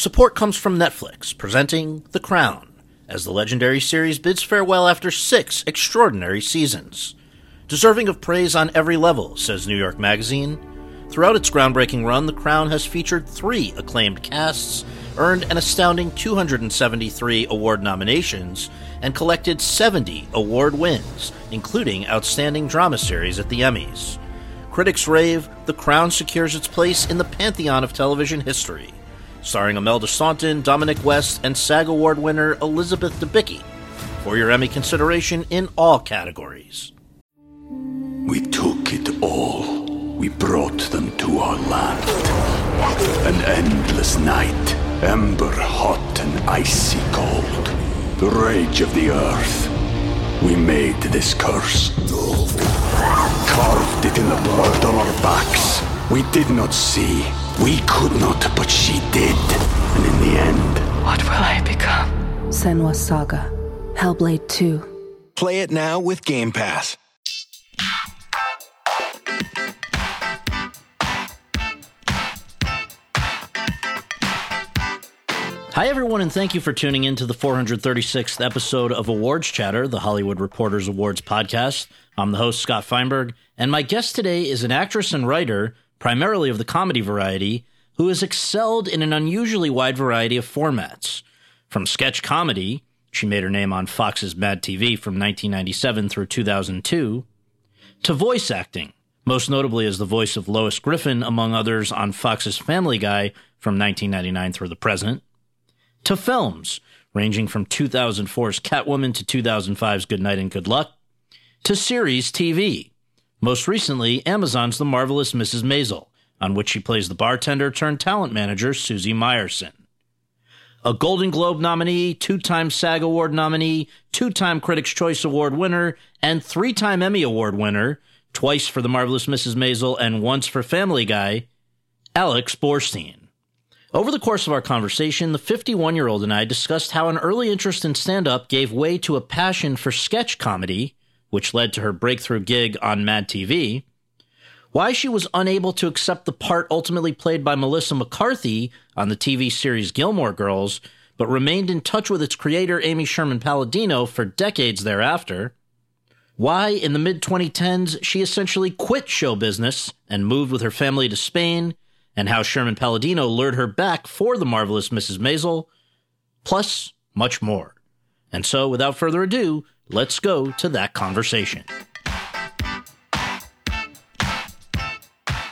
Support comes from Netflix, presenting The Crown, as the legendary series bids farewell after 6 extraordinary seasons. Deserving of praise on every level, says New York Magazine. Throughout its groundbreaking run, The Crown has featured 3 acclaimed casts, earned an astounding 273 award nominations, and collected 70 award wins, including Outstanding Drama Series at the Emmys. Critics rave, The Crown secures its place in the pantheon of television history. Starring Imelda Staunton, Dominic West, and SAG Award winner Elizabeth Debicki, for your Emmy consideration in all categories. We took it all. We brought them to our land. An endless night, ember hot and icy cold. The rage of the earth. We made this curse. Carved it in the blood on our backs. We did not see. We could not, but she did. And in the end... what will I become? Senwa Saga. Hellblade 2. Play it now with Game Pass. Hi, everyone, and thank you for tuning in to the 436th episode of Awards Chatter, the Hollywood Reporters Awards podcast. I'm the host, Scott Feinberg, and my guest today is an actress and writer, primarily of the comedy variety, who has excelled in an unusually wide variety of formats. From sketch comedy, she made her name on Fox's Mad TV from 1997 through 2002, to voice acting, most notably as the voice of Lois Griffin, among others, on Fox's Family Guy from 1999 through the present, to films, ranging from 2004's Catwoman to 2005's Good Night and Good Luck, to series TV. Most recently, Amazon's The Marvelous Mrs. Maisel, on which she plays the bartender-turned-talent manager Susie Meyerson. A Golden Globe nominee, 2-time SAG Award nominee, 2-time Critics' Choice Award winner, and 3-time Emmy Award winner, twice for The Marvelous Mrs. Maisel and once for Family Guy, Alex Borstein. Over the course of our conversation, the 51-year-old and I discussed how an early interest in stand-up gave way to a passion for sketch comedy, which led to her breakthrough gig on Mad TV, why she was unable to accept the part ultimately played by Melissa McCarthy on the TV series Gilmore Girls, but remained in touch with its creator, Amy Sherman-Palladino, for decades thereafter, why, in the mid-2010s, she essentially quit show business and moved with her family to Spain, and how Sherman-Palladino lured her back for The Marvelous Mrs. Maisel, plus much more. And so, without further ado, let's go to that conversation.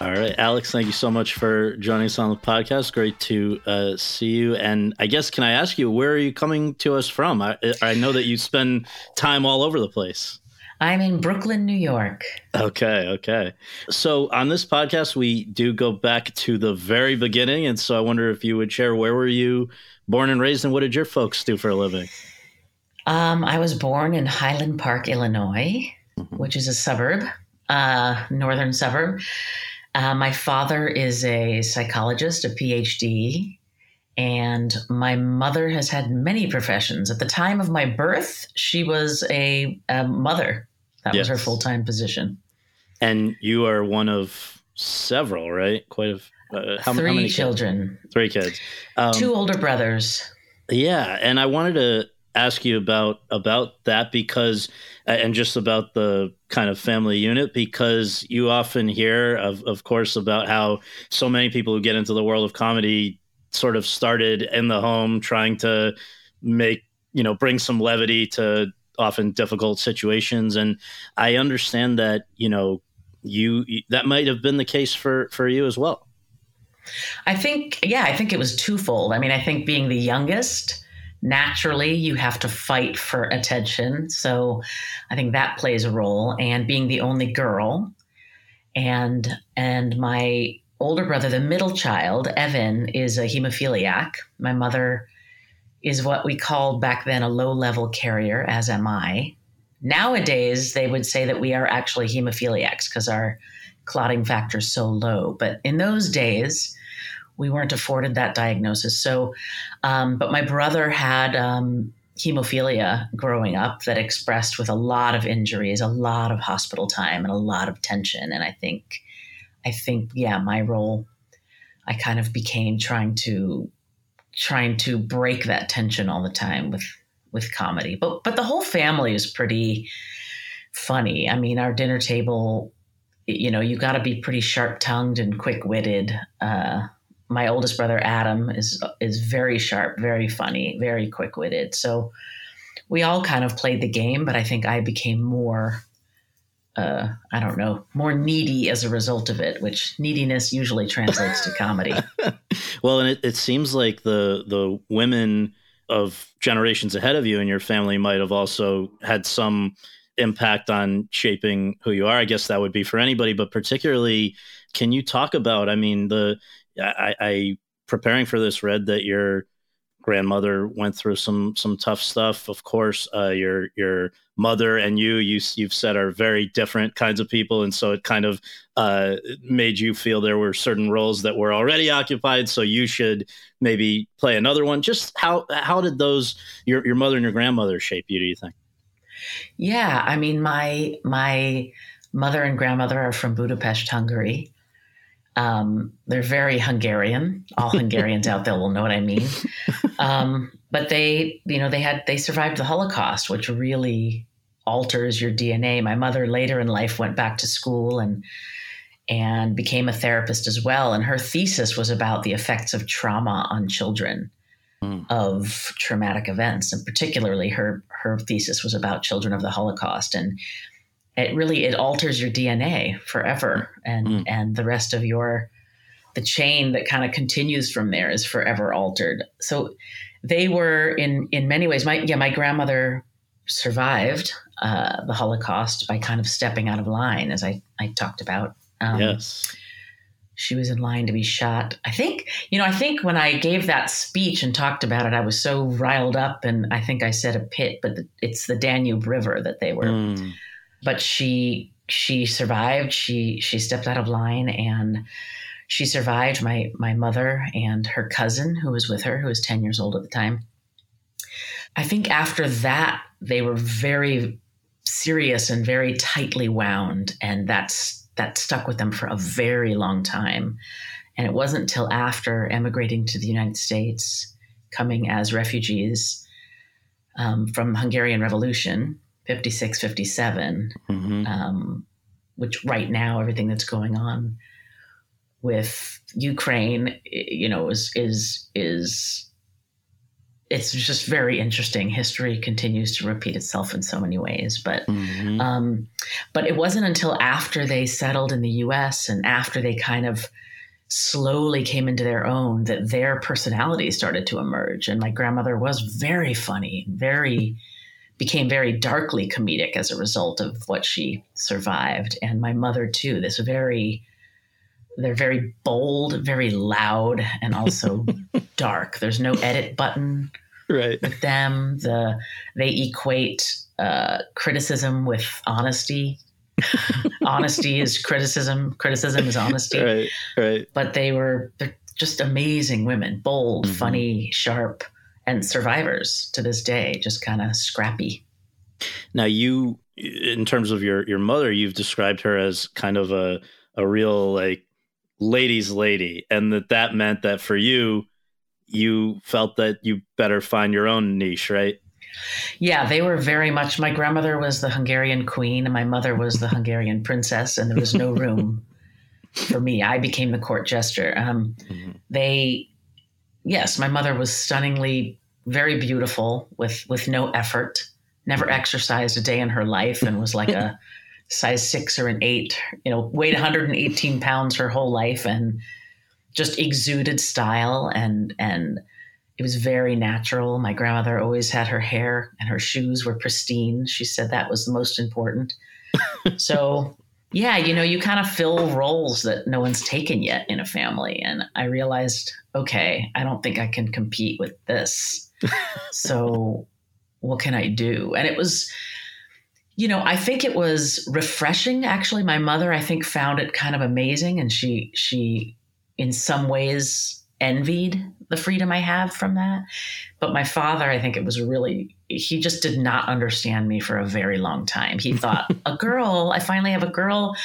All right, Alex, thank you so much for joining us on the podcast. Great to see you. And I guess, can I ask you, where are you coming to us from? I know that you spend time all over the place. I'm in Brooklyn, New York. Okay. So on this podcast, we do go back to the very beginning. And so I wonder if you would share, where were you born and raised, and what did your folks do for a living? I was born in Highland Park, Illinois, which is a suburb, northern suburb. My father is a psychologist, a PhD, and my mother has had many professions. At the time of my birth, she was a mother. That yes. was her full-time position. And you are one of several, right? How many children? Kids? 3 kids. 2 older brothers. Yeah, and I wanted to ask you about that because, and just about the kind of family unit, because you often hear of course, about how so many people who get into the world of comedy sort of started in the home trying to make, bring some levity to often difficult situations. And I understand that, you that might have been the case for you as well. I think it was twofold. I mean, I think being the youngest, naturally, you have to fight for attention. So I think that plays a role, and being the only girl, and my older brother, the middle child, Evan, is a hemophiliac. My mother is what we called back then a low-level carrier, as am I. Nowadays, they would say that we are actually hemophiliacs because our clotting factor is so low. But in those days, we weren't afforded that diagnosis. So, but my brother had hemophilia growing up that expressed with a lot of injuries, a lot of hospital time, and a lot of tension. And I think, my role, I kind of became trying to trying to break that tension all the time with comedy. But the whole family is pretty funny. I mean, our dinner table, you know, you got to be pretty sharp-tongued and quick-witted. My oldest brother, Adam, is very sharp, very funny, very quick-witted. So we all kind of played the game, but I think I became more, more needy as a result of it, which neediness usually translates to comedy. Well, and it seems like the women of generations ahead of you in your family might have also had some impact on shaping who you are. I guess that would be for anybody, but particularly, can you talk about, I preparing for this, read that your grandmother went through some tough stuff. Of course, your mother and you've said are very different kinds of people. And so it kind of made you feel there were certain roles that were already occupied. So you should maybe play another one. Just how did those, your mother and your grandmother shape you, do you think? Yeah. I mean, my mother and grandmother are from Budapest, Hungary. They're very Hungarian. All Hungarians out there will know what I mean. But they survived the Holocaust, which really alters your DNA. My mother later in life went back to school and became a therapist as well. And her thesis was about the effects of trauma on children of traumatic events. And particularly her thesis was about children of the Holocaust. And it alters your DNA forever. And the rest of the chain that kind of continues from there is forever altered. So they were in many ways, my grandmother survived the Holocaust by kind of stepping out of line, as I talked about. Yes. She was in line to be shot. I think when I gave that speech and talked about it, I was so riled up, and I think I said a pit, but it's the Danube River that they were. But she survived. She stepped out of line and she survived. My mother and her cousin who was with her, who was 10 years old at the time. I think after that, they were very serious and very tightly wound. And that stuck with them for a very long time. And it wasn't until after emigrating to the United States, coming as refugees from the Hungarian Revolution, 56, 57, which right now, everything that's going on with Ukraine, you know, it's just very interesting. History continues to repeat itself in so many ways, but it wasn't until after they settled in the US and after they kind of slowly came into their own that their personalities started to emerge. And my grandmother was very funny, became very darkly comedic as a result of what she survived. And my mother too, they're very bold, very loud, and also dark. There's no edit button with them. They equate criticism with honesty. Honesty is criticism. Criticism is honesty. Right. But they're just amazing women, bold, funny, sharp, and survivors to this day, just kind of scrappy. Now you, in terms of your mother, you've described her as kind of a real like ladies' lady. And that meant that for you, you felt that you better find your own niche, right? Yeah, they were very much, my grandmother was the Hungarian queen and my mother was the Hungarian princess, and there was no room for me. I became the court jester. Yes, my mother was stunningly very beautiful with no effort, never exercised a day in her life, and was like a size 6 or an 8, you know, weighed 118 pounds her whole life and just exuded style. And it was very natural. My grandmother always had her hair, and her shoes were pristine. She said that was the most important. So, yeah, you know, you kind of fill roles that no one's taken yet in a family. And I realized, okay, I don't think I can compete with this. So what can I do? And it was, you know, I think it was refreshing. Actually, my mother, I think, found it kind of amazing. And she in some ways envied the freedom I have from that. But my father, I think it was really, he just did not understand me for a very long time. He thought, a girl, I finally have a girl,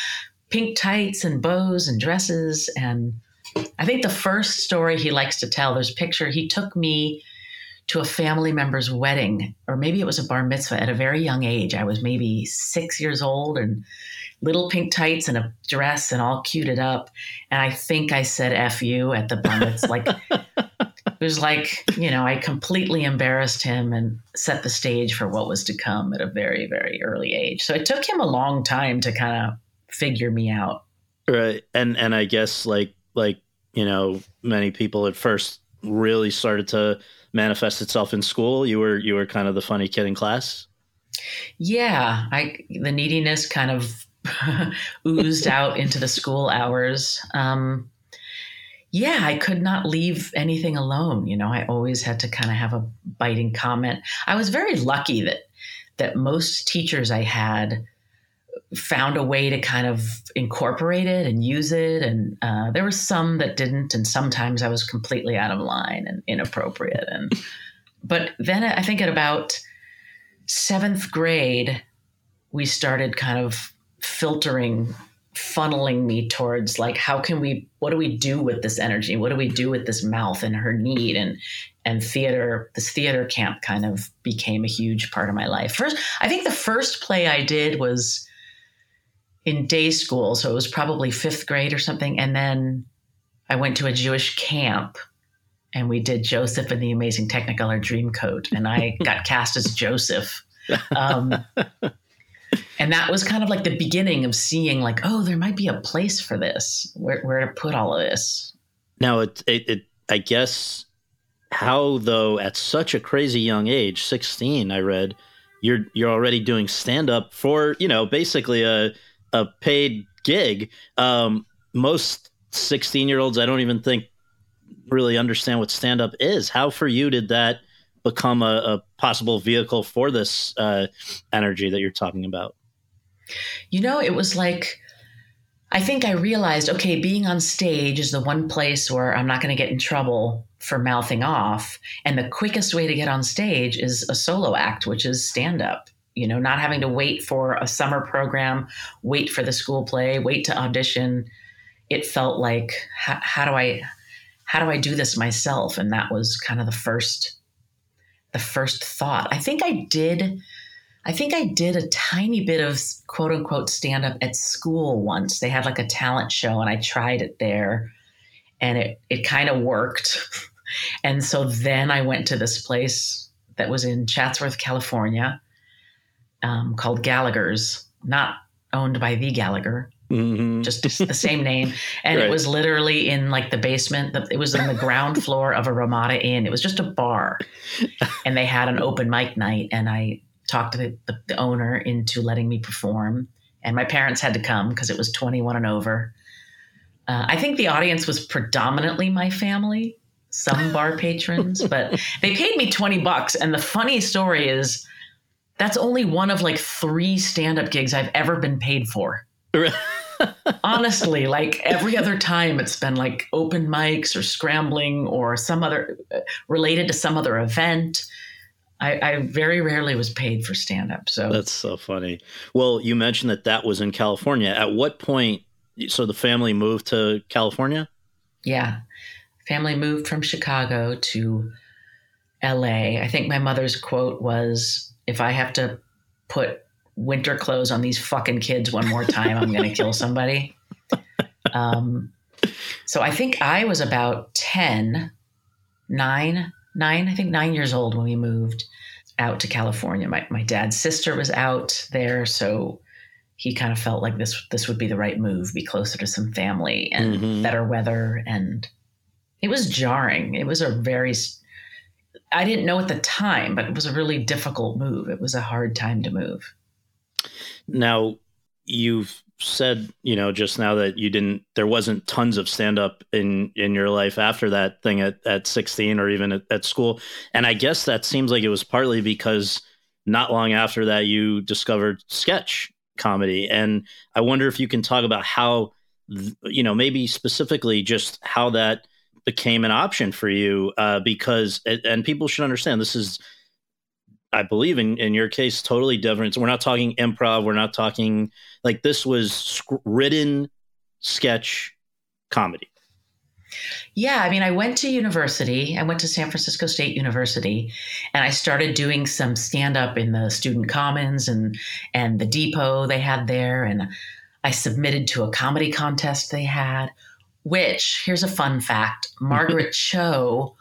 pink tights and bows and dresses and I think the first story he likes to tell, there's a picture. He took me to a family member's wedding, or maybe it was a bar mitzvah at a very young age. I was maybe 6 years old and little pink tights and a dress and all cuted up. And I think I said F you at the bar mitzvah. Like, it was like, you know, I completely embarrassed him and set the stage for what was to come at a very, very early age. So it took him a long time to kind of figure me out. Right. And I guess like, you know, many people at first really started to manifest itself in school. You were kind of the funny kid in class. Yeah. The neediness kind of oozed out into the school hours. Yeah, I could not leave anything alone. You know, I always had to kind of have a biting comment. I was very lucky that most teachers I had found a way to kind of incorporate it and use it. And there were some that didn't. And sometimes I was completely out of line and inappropriate. But then I think at about seventh grade, we started kind of funneling me towards like, what do we do with this energy? What do we do with this mouth and her need? And theater, this theater camp kind of became a huge part of my life. First, I think the first play I did was in day school. So it was probably fifth grade or something. And then I went to a Jewish camp and we did Joseph and the Amazing Technicolor Dreamcoat. And I got cast as Joseph. And that was kind of like the beginning of seeing like, oh, there might be a place for this, where to put all of this. Now, I guess how, though, at such a crazy young age, 16, I read, you're already doing stand-up for, you know, basically a paid gig. Most 16-year-olds, I don't even think really understand what stand-up is. How for you did that become a possible vehicle for this energy that you're talking about? You know, it was like, I think I realized, okay, being on stage is the one place where I'm not going to get in trouble for mouthing off. And the quickest way to get on stage is a solo act, which is stand-up, you know, not having to wait for a summer program, wait for the school play, wait to audition. It felt like, how do I do this myself? And that was kind of the first thought. I think I did a tiny bit of quote unquote stand up at school once. They had like a talent show and I tried it there and it kind of worked. And so then I went to this place that was in Chatsworth, California, called Gallagher's, not owned by the Gallagher, mm-hmm. just the same name. And right. It was literally in like the basement. It was on the ground floor of a Ramada Inn. It was just a bar. And they had an open mic night. And I talked to the owner into letting me perform. And my parents had to come because it was 21 and over. I think the audience was predominantly my family, some bar patrons, but they paid me $20. And the funny story is that's only one of like three stand-up gigs I've ever been paid for. Honestly, like every other time it's been like open mics or scrambling or some other related to some other event. I very rarely was paid for stand up. So that's so funny. Well, you mentioned that was in California. At what point? So the family moved to California? Yeah. Family moved from Chicago to LA. I think my mother's quote was, if I have to put winter clothes on these fucking kids one more time, I'm going to kill somebody. So I think I was about 9 years old when we moved out to California. My dad's sister was out there. So he kind of felt like this would be the right move, be closer to some family and mm-hmm. better weather. And it was jarring. It was I didn't know at the time, but it was a really difficult move. It was a hard time to move. Now, you've said, you know, just now that there wasn't tons of stand up in your life after that thing at 16 or even at school. And I guess that seems like it was partly because not long after that, you discovered sketch comedy. And I wonder if you can talk about how, you know, maybe specifically just how that became an option for you, because, and people should understand, this is, I believe in your case, totally different. So we're not talking improv. We're not talking like this was written sketch comedy. Yeah, I mean, I went to university. I went to San Francisco State University, and I started doing some stand-up in the Student Commons and the depot they had there. And I submitted to a comedy contest they had, which, here's a fun fact, Margaret Cho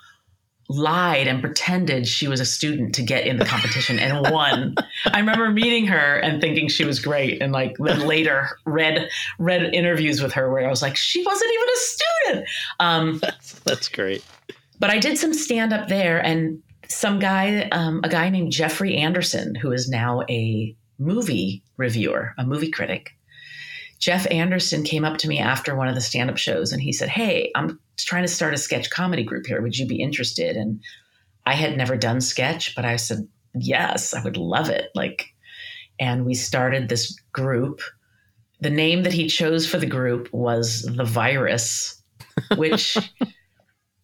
lied and pretended she was a student to get in the competition and won. I remember meeting her and thinking she was great, and like then later read interviews with her where I was like, she wasn't even a student. That's great. But I did some stand up there, and some guy, a guy named Jeffrey Anderson, who is now a movie reviewer, a movie critic. Jeff Anderson came up to me after one of the stand-up shows and he said, hey, I'm trying to start a sketch comedy group here. Would you be interested? And I had never done sketch, but I said, yes, I would love it. And we started this group. The name that he chose for the group was The Virus, which,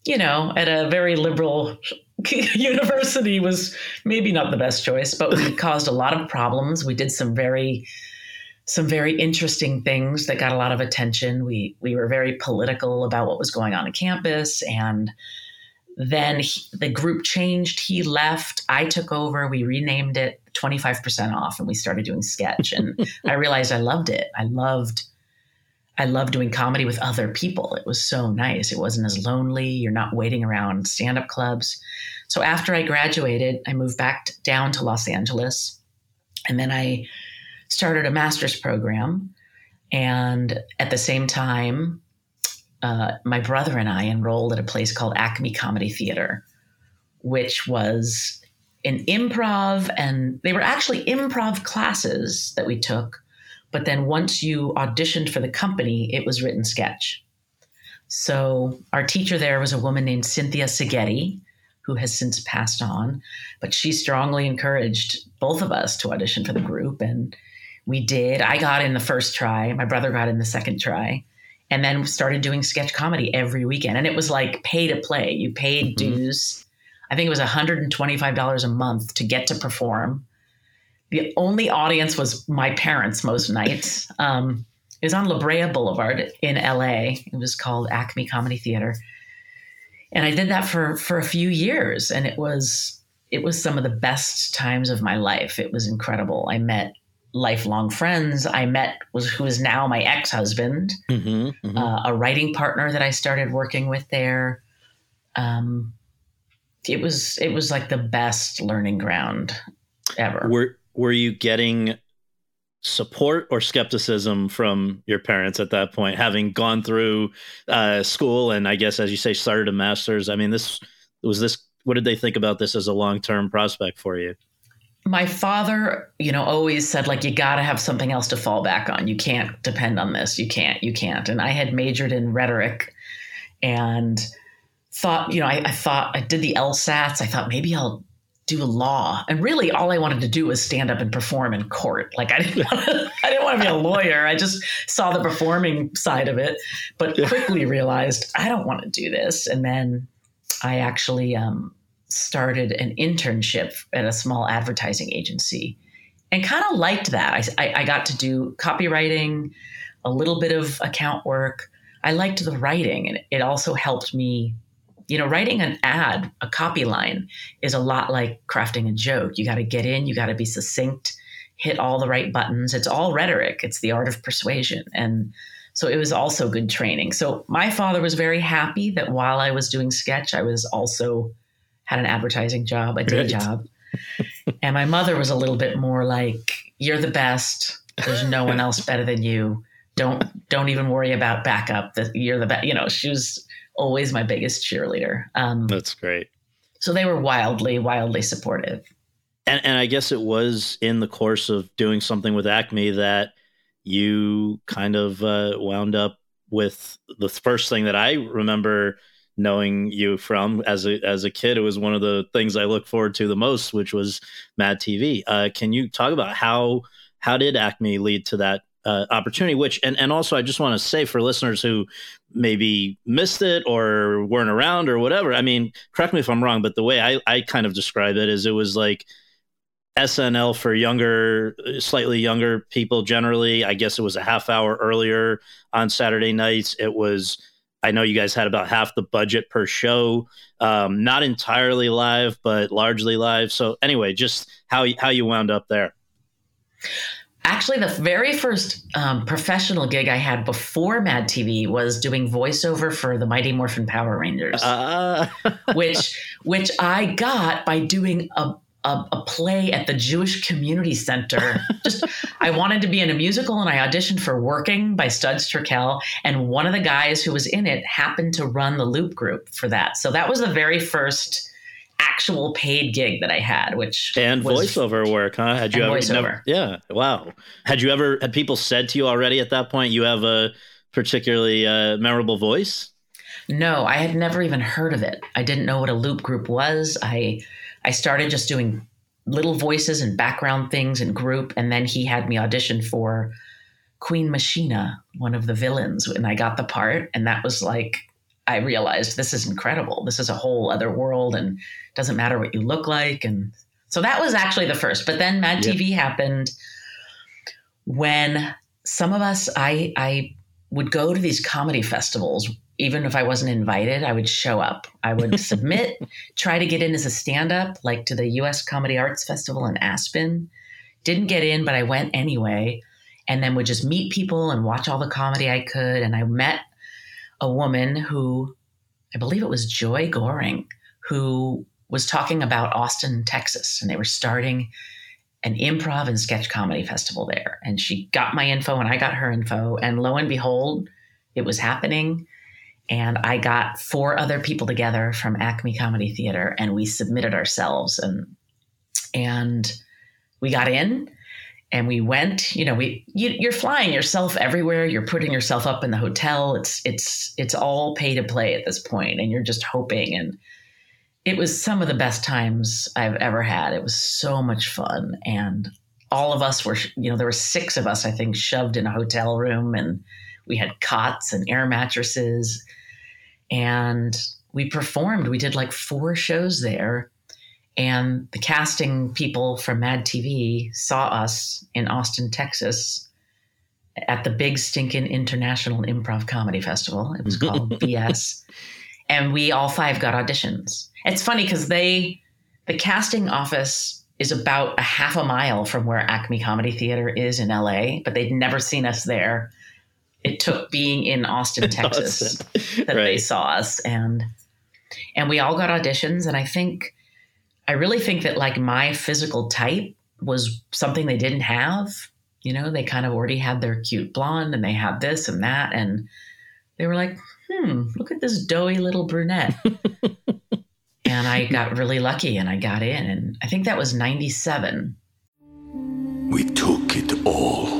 you know, at a very liberal university was maybe not the best choice, but we caused a lot of problems. We did some very interesting things that got a lot of attention. We were very political about what was going on campus. And then the group changed. He left. I took over. We renamed it 25% Off, and we started doing sketch. And I realized I loved it. I loved doing comedy with other people. It was so nice. It wasn't as lonely. You're not waiting around stand-up clubs. So after I graduated, I moved back down to Los Angeles. And then I started a master's program. And at the same time, my brother and I enrolled at a place called Acme Comedy Theater, which was an improv, and they were actually improv classes that we took. But then once you auditioned for the company, it was written sketch. So our teacher there was a woman named Cynthia Seghetti, who has since passed on, but she strongly encouraged both of us to audition for the group. And we did. I got in the first try. My brother got in the second try, and then started doing sketch comedy every weekend. And it was like pay to play. You paid dues. I think it was $125 a month to get to perform. The only audience was my parents most nights. It was on La Brea Boulevard in LA. It was called Acme Comedy Theater. And I did that for a few years. And it was some of the best times of my life. It was incredible. I met lifelong friends. Who is now my ex-husband, a writing partner that I started working with there. It was like the best learning ground ever. Were you getting support or skepticism from your parents at that point, having gone through school and, I guess, as you say, started a master's? I mean, what did they think about this as a long-term prospect for you? My father, you know, always said, like, you got to have something else to fall back on. You can't depend on this. You can't. And I had majored in rhetoric and thought, you know, I thought I did the LSATs. I thought maybe I'll do law. And really all I wanted to do was stand up and perform in court. Like I didn't want to be a lawyer. I just saw the performing side of it, but quickly realized I don't want to do this. And then I actually, started an internship at a small advertising agency and kind of liked that. I got to do copywriting, a little bit of account work. I liked the writing, and it also helped me, you know, writing an ad, a copy line, is a lot like crafting a joke. You got to get in, you got to be succinct, hit all the right buttons. It's all rhetoric. It's the art of persuasion. And so it was also good training. So my father was very happy that while I was doing sketch, I was also had an advertising job, a day job. And my mother was a little bit more like, you're the best. There's no one else better than you. Don't even worry about backup. You're the best. You know, she was always my biggest cheerleader. That's great. So they were wildly, wildly supportive. And I guess it was in the course of doing something with Acme that you kind of wound up with the first thing that I remember knowing you from as a kid. It was one of the things I look forward to the most, which was Mad TV. Can you talk about how did Acme lead to that opportunity? Which, and also I just want to say for listeners who maybe missed it or weren't around or whatever, I mean, correct me if I'm wrong, but the way I kind of describe it is it was like SNL for younger, slightly younger people generally. I guess it was a half hour earlier on Saturday nights. It was I know you guys had about half the budget per show, not entirely live, but largely live. So anyway, just how you wound up there. Actually, the very first professional gig I had before Mad TV was doing voiceover for the Mighty Morphin Power Rangers, which I got by doing a play at the Jewish Community Center. Just, I wanted to be in a musical, and I auditioned for Working by Studs Terkel. And one of the guys who was in it happened to run the Loop Group for that. So that was the very first actual paid gig that I had, which and was, voiceover work, huh? Had you ever? Voiceover. Never, yeah. Wow. Had people said to you already at that point, you have a particularly memorable voice? No, I had never even heard of it. I didn't know what a Loop Group was. I started just doing little voices and background things in group. And then he had me audition for Queen Machina, one of the villains, and I got the part. And that was like, I realized this is incredible. This is a whole other world, and it doesn't matter what you look like. And so that was actually the first. But then Mad TV happened when some of us, I would go to these comedy festivals. Even if I wasn't invited, I would show up. I would submit, try to get in as a stand-up, like to the U.S. Comedy Arts Festival in Aspen. Didn't get in, but I went anyway. And then would just meet people and watch all the comedy I could. And I met a woman who, I believe it was Joy Goring, who was talking about Austin, Texas. And they were starting an improv and sketch comedy festival there. And she got my info and I got her info. And lo and behold, it was happening. And I got four other people together from Acme Comedy Theater, and we submitted ourselves, and we got in, and we went. You know, you're flying yourself everywhere. You're putting yourself up in the hotel. It's all pay to play at this point, and you're just hoping. And it was some of the best times I've ever had. It was so much fun, and all of us were. You know, there were six of us, I think, shoved in a hotel room, and we had cots and air mattresses. And we performed. We did like four shows there. And the casting people from Mad TV saw us in Austin, Texas at the Big Stinkin' International Improv Comedy Festival. It was called BS. And we all five got auditions. It's funny because the casting office is about a half a mile from where Acme Comedy Theater is in LA, but they'd never seen us there. It took being in Austin, Texas, that they saw us, and we all got auditions. And I really think that like my physical type was something they didn't have. You know, they kind of already had their cute blonde, and they had this and that, and they were like, look at this doughy little brunette. And I got really lucky, and I got in, and I think that was 97. We took it all.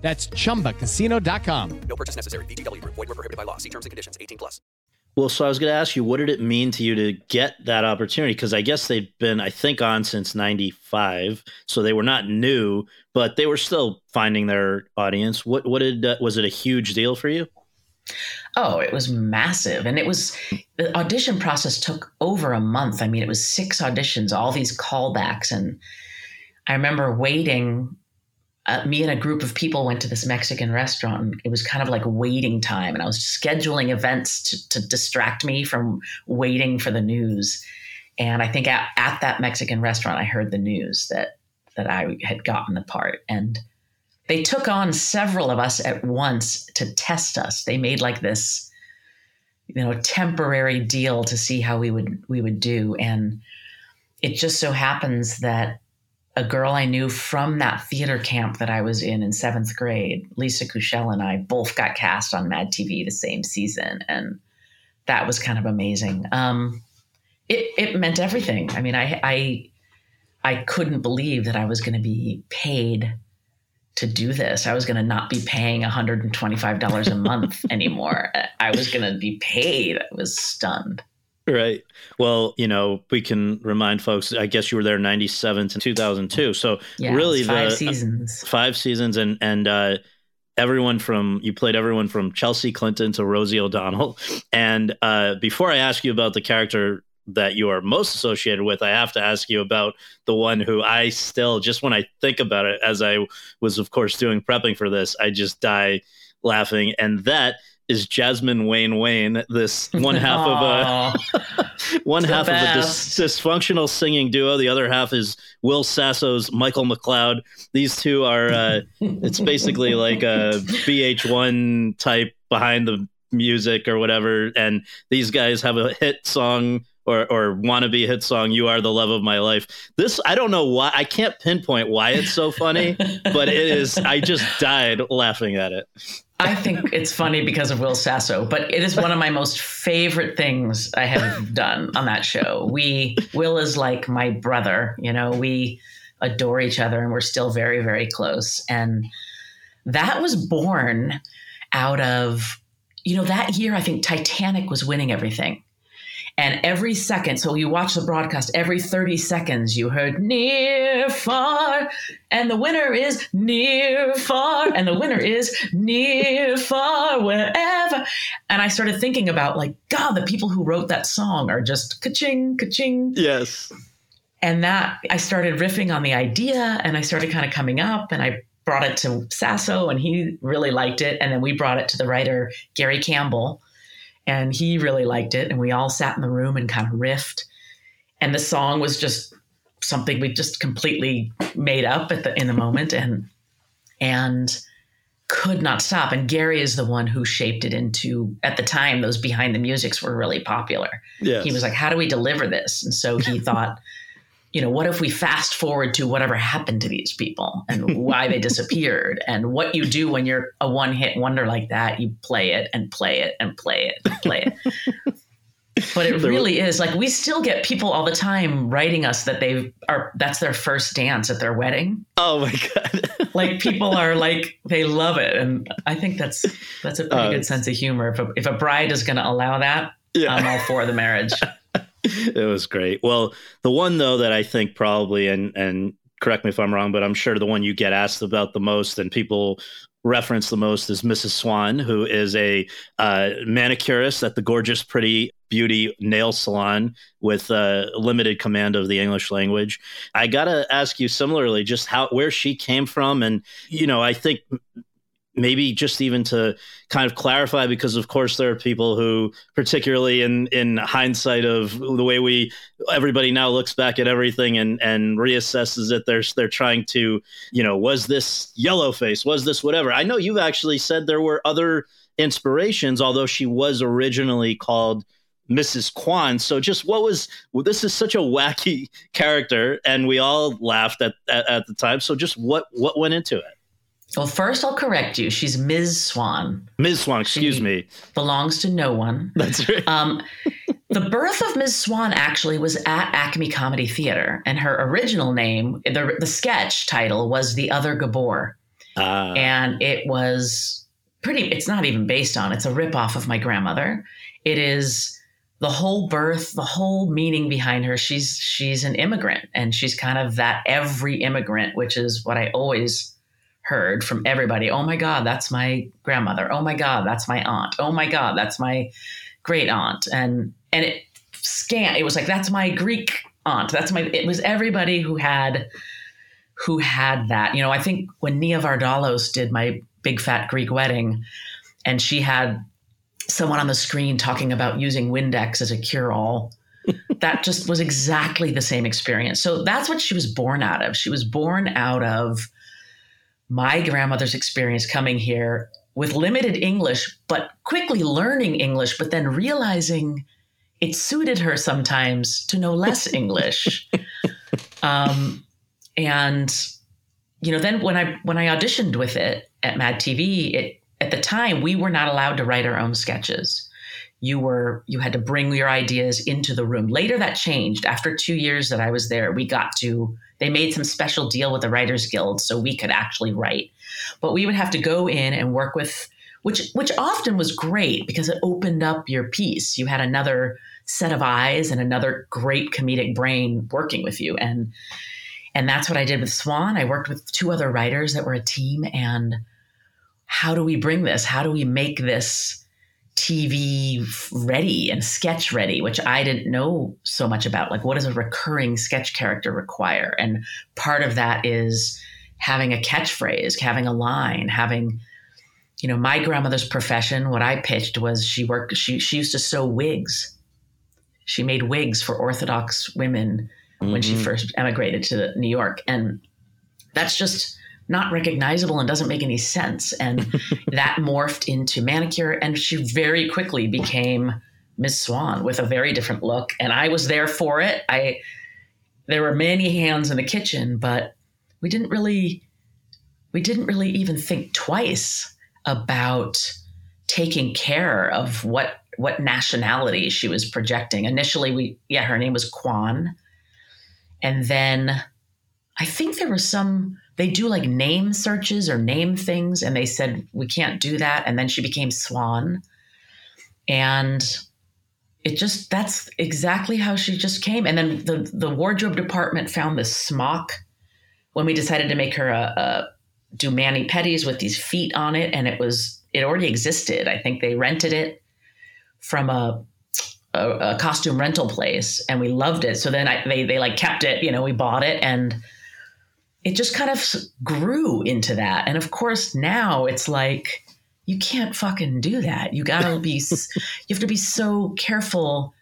That's ChumbaCasino.com. No purchase necessary. VGW Group. Void where prohibited by law. See terms and conditions. 18+. Well, so I was going to ask you, what did it mean to you to get that opportunity? Because I guess they'd been, I think, on since 95. So they were not new, but they were still finding their audience. Was it a huge deal for you? Oh, it was massive. And the audition process took over a month. I mean, it was six auditions, all these callbacks. And I remember waiting. Me and a group of people went to this Mexican restaurant. It was kind of like waiting time, and I was scheduling events to distract me from waiting for the news. And I think at that Mexican restaurant, I heard the news that I had gotten the part. And they took on several of us at once to test us. They made like this, you know, temporary deal to see how we would do. And it just so happens that a girl I knew from that theater camp that I was in seventh grade, Lisa Kuchel, and I both got cast on Mad TV the same season. And that was kind of amazing. It meant everything. I mean, I couldn't believe that I was going to be paid to do this. I was going to not be paying $125 a month anymore. I was going to be paid. I was stunned. Right. Well, you know, we can remind folks, I guess you were there 97 to 2002. So yeah, really five seasons. Five seasons. And you played everyone from Chelsea Clinton to Rosie O'Donnell. And before I ask you about the character that you are most associated with, I have to ask you about the one who I still, just when I think about it, as I was, of course, prepping for this, I just die laughing. And that is Jasmine Wayne, this one half dysfunctional singing duo. The other half is Will Sasso's Michael McLeod. These two are, it's basically like a VH1 type behind the music or whatever. And these guys have a hit song or wannabe hit song, You Are the Love of My Life. This, I don't know why, I can't pinpoint why it's so funny, but it is, I just died laughing at it. I think it's funny because of Will Sasso, but it is one of my most favorite things I have done on that show. Will is like my brother, you know, we adore each other and we're still very, very close. And that was born out of, you know, that year, I think Titanic was winning everything. And every second, so you watch the broadcast, every 30 seconds you heard near, far, and the winner is near, far, and the winner is near, far, wherever. And I started thinking about like, God, the people who wrote that song are just ka-ching, ka-ching. Yes. And that, I started riffing on the idea and I started kind of coming up and I brought it to Sasso and he really liked it. And then we brought it to the writer, Gary Campbell. And he really liked it. And we all sat in the room and kind of riffed. And the song was just something we just completely made up in the moment and could not stop. And Gary is the one who shaped it into, at the time, those behind the musics were really popular. Yes. He was like, how do we deliver this? And so he thought, you know, what if we fast forward to whatever happened to these people and why they disappeared and what you do when you're a one hit wonder like that, you play it and play it and play it and play it. But it really is like, we still get people all the time writing us that that's their first dance at their wedding. Oh my God. Like people are like, they love it. And I think that's a pretty good sense of humor. If a bride is going to allow that, yeah. I'm all for the marriage. It was great. Well, the one, though, that I think probably, and correct me if I'm wrong, but I'm sure the one you get asked about the most and people reference the most is Mrs. Swan, who is a manicurist at the Gorgeous Pretty Beauty Nail Salon with limited command of the English language. I got to ask you similarly just where she came from. And, you know, I think maybe just even to kind of clarify, because of course there are people who, particularly in hindsight of the way everybody now looks back at everything and reassesses it, they're trying to, you know, was this yellow face? Was this whatever? I know you've actually said there were other inspirations, although she was originally called Mrs. Kwan. So just this is such a wacky character and we all laughed at the time. So just what went into it? Well, first I'll correct you. She's Ms. Swan. Ms. Swan, excuse me. Belongs to no one. That's right. The birth of Ms. Swan actually was at Acme Comedy Theater, and her original name, the sketch title was The Other Gabor. And it was it's not even based on, it's a ripoff of My Grandmother. It is the whole birth, the whole meaning behind her. She's an immigrant, and she's kind of that every immigrant, which is what I always heard from everybody. Oh my God, that's my grandmother. Oh my God, that's my aunt. Oh my God, that's my great aunt. And it was like, that's my Greek aunt. It was everybody who had that. You know, I think when Nia Vardalos did My Big Fat Greek Wedding, and she had someone on the screen talking about using Windex as a cure-all, that just was exactly the same experience. So that's what she was born out of. She was born out of my grandmother's experience coming here with limited English, but quickly learning English, but then realizing it suited her sometimes to know less English. And, you know, then when I auditioned with it at Mad TV, at the time, we were not allowed to write our own sketches. You had to bring your ideas into the room. Later that changed. After 2 years that I was there, they made some special deal with the Writers Guild so we could actually write. But we would have to go in and work with, which often was great because it opened up your piece. You had another set of eyes and another great comedic brain working with you. And that's what I did with Swan. I worked with two other writers that were a team, and how do we bring this? How do we make this TV ready and sketch ready, which I didn't know so much about? Like, what does a recurring sketch character require? And part of that is having a catchphrase, having a line, having, you know, my grandmother's profession, what I pitched was she used to sew wigs. She made wigs for Orthodox women when she first emigrated to New York. And that's just not recognizable and doesn't make any sense. And that morphed into manicure. And she very quickly became Ms. Swan with a very different look. And I was there for it. There were many hands in the kitchen, but we didn't really even think twice about taking care of what nationality she was projecting. Initially, her name was Kwan. And then I think there was they do like name searches or name things. And they said, we can't do that. And then she became Swan. And that's exactly how she just came. And then the wardrobe department found this smock when we decided to make her do mani-pedis with these feet on it. And it already existed. I think they rented it from a costume rental place, and we loved it. So then they like kept it, you know, we bought it, and it just kind of grew into that. And of course now it's like, you can't fucking do that. You have to be so careful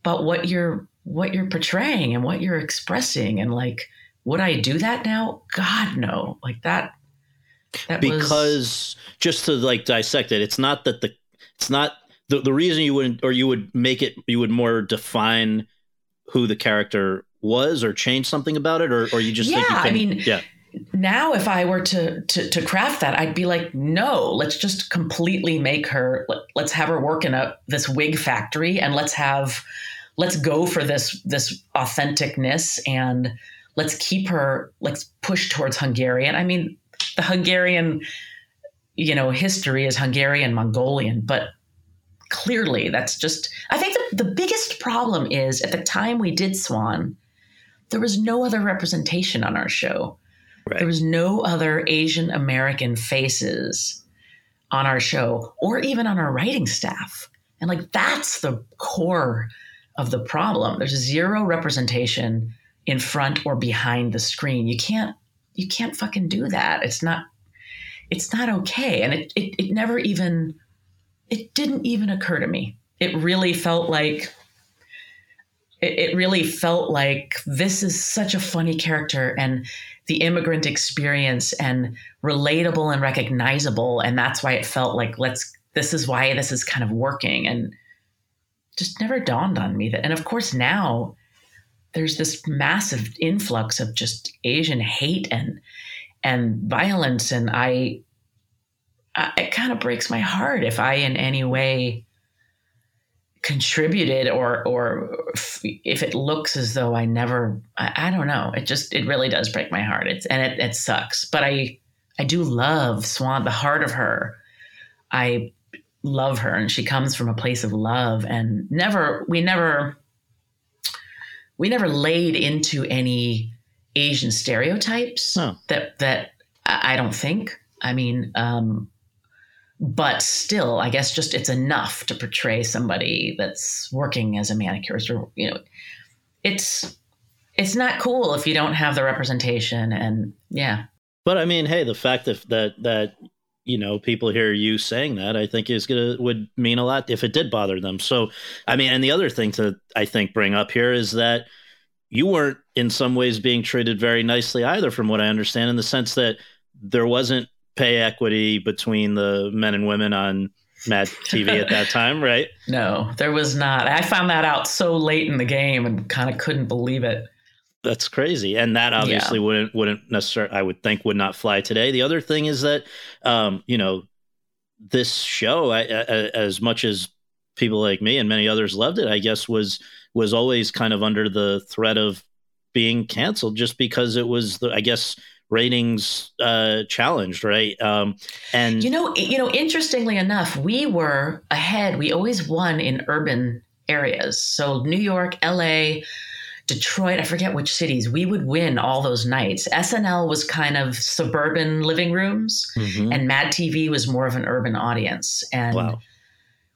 about what you're portraying and what you're expressing. And like, would I do that now? God, no. Like that because just to like dissect it, the reason you wouldn't, or you would more define who the character was or change something about it, or you just think you couldn't. I mean, now if I were to craft that, I'd be like, no, let's just completely make her, let's have her work in this wig factory, and let's go for this authenticness, and let's push towards Hungarian. I mean, the Hungarian, you know, history is Hungarian, Mongolian, but clearly, that's just, I think the biggest problem is at the time we did Swan, there was no other representation on our show. Right. There was no other Asian American faces on our show or even on our writing staff. And like, that's the core of the problem. There's zero representation in front or behind the screen. You can't fucking do that. It's not okay. And it never even... It didn't even occur to me. It really felt like this is such a funny character, and the immigrant experience, and relatable and recognizable. And that's why it felt like this is why this is kind of working, and just never dawned on me that. And of course now there's this massive influx of just Asian hate and violence. And it kind of breaks my heart if I in any way contributed or if it looks as though I never, I don't know. It really does break my heart. It sucks, but I do love Swan, the heart of her. I love her, and she comes from a place of love, and we never laid into any Asian stereotypes that I don't think, I mean, but still, I guess just it's enough to portray somebody that's working as a manicurist, or, you know, it's not cool if you don't have the representation. And yeah. But I mean, hey, the fact that, you know, people hear you saying that, I think would mean a lot if it did bother them. So, I mean, and the other thing to, I think, bring up here is that you weren't in some ways being treated very nicely either, from what I understand, in the sense that there wasn't pay equity between the men and women on Mad TV at that time, right? No, there was not. I found that out so late in the game and kind of couldn't believe it. That's crazy. And that obviously wouldn't necessarily, I would think, would not fly today. The other thing is that, you know, this show, as much as people like me and many others loved it, I guess was always kind of under the threat of being canceled just because it was, I guess, ratings challenged, right? And you know, interestingly enough, we were ahead. We always won in urban areas, so New York, L.A., Detroit, I forget which cities, we would win all those nights. SNL was kind of suburban living rooms, mm-hmm. and Mad TV was more of an urban audience. And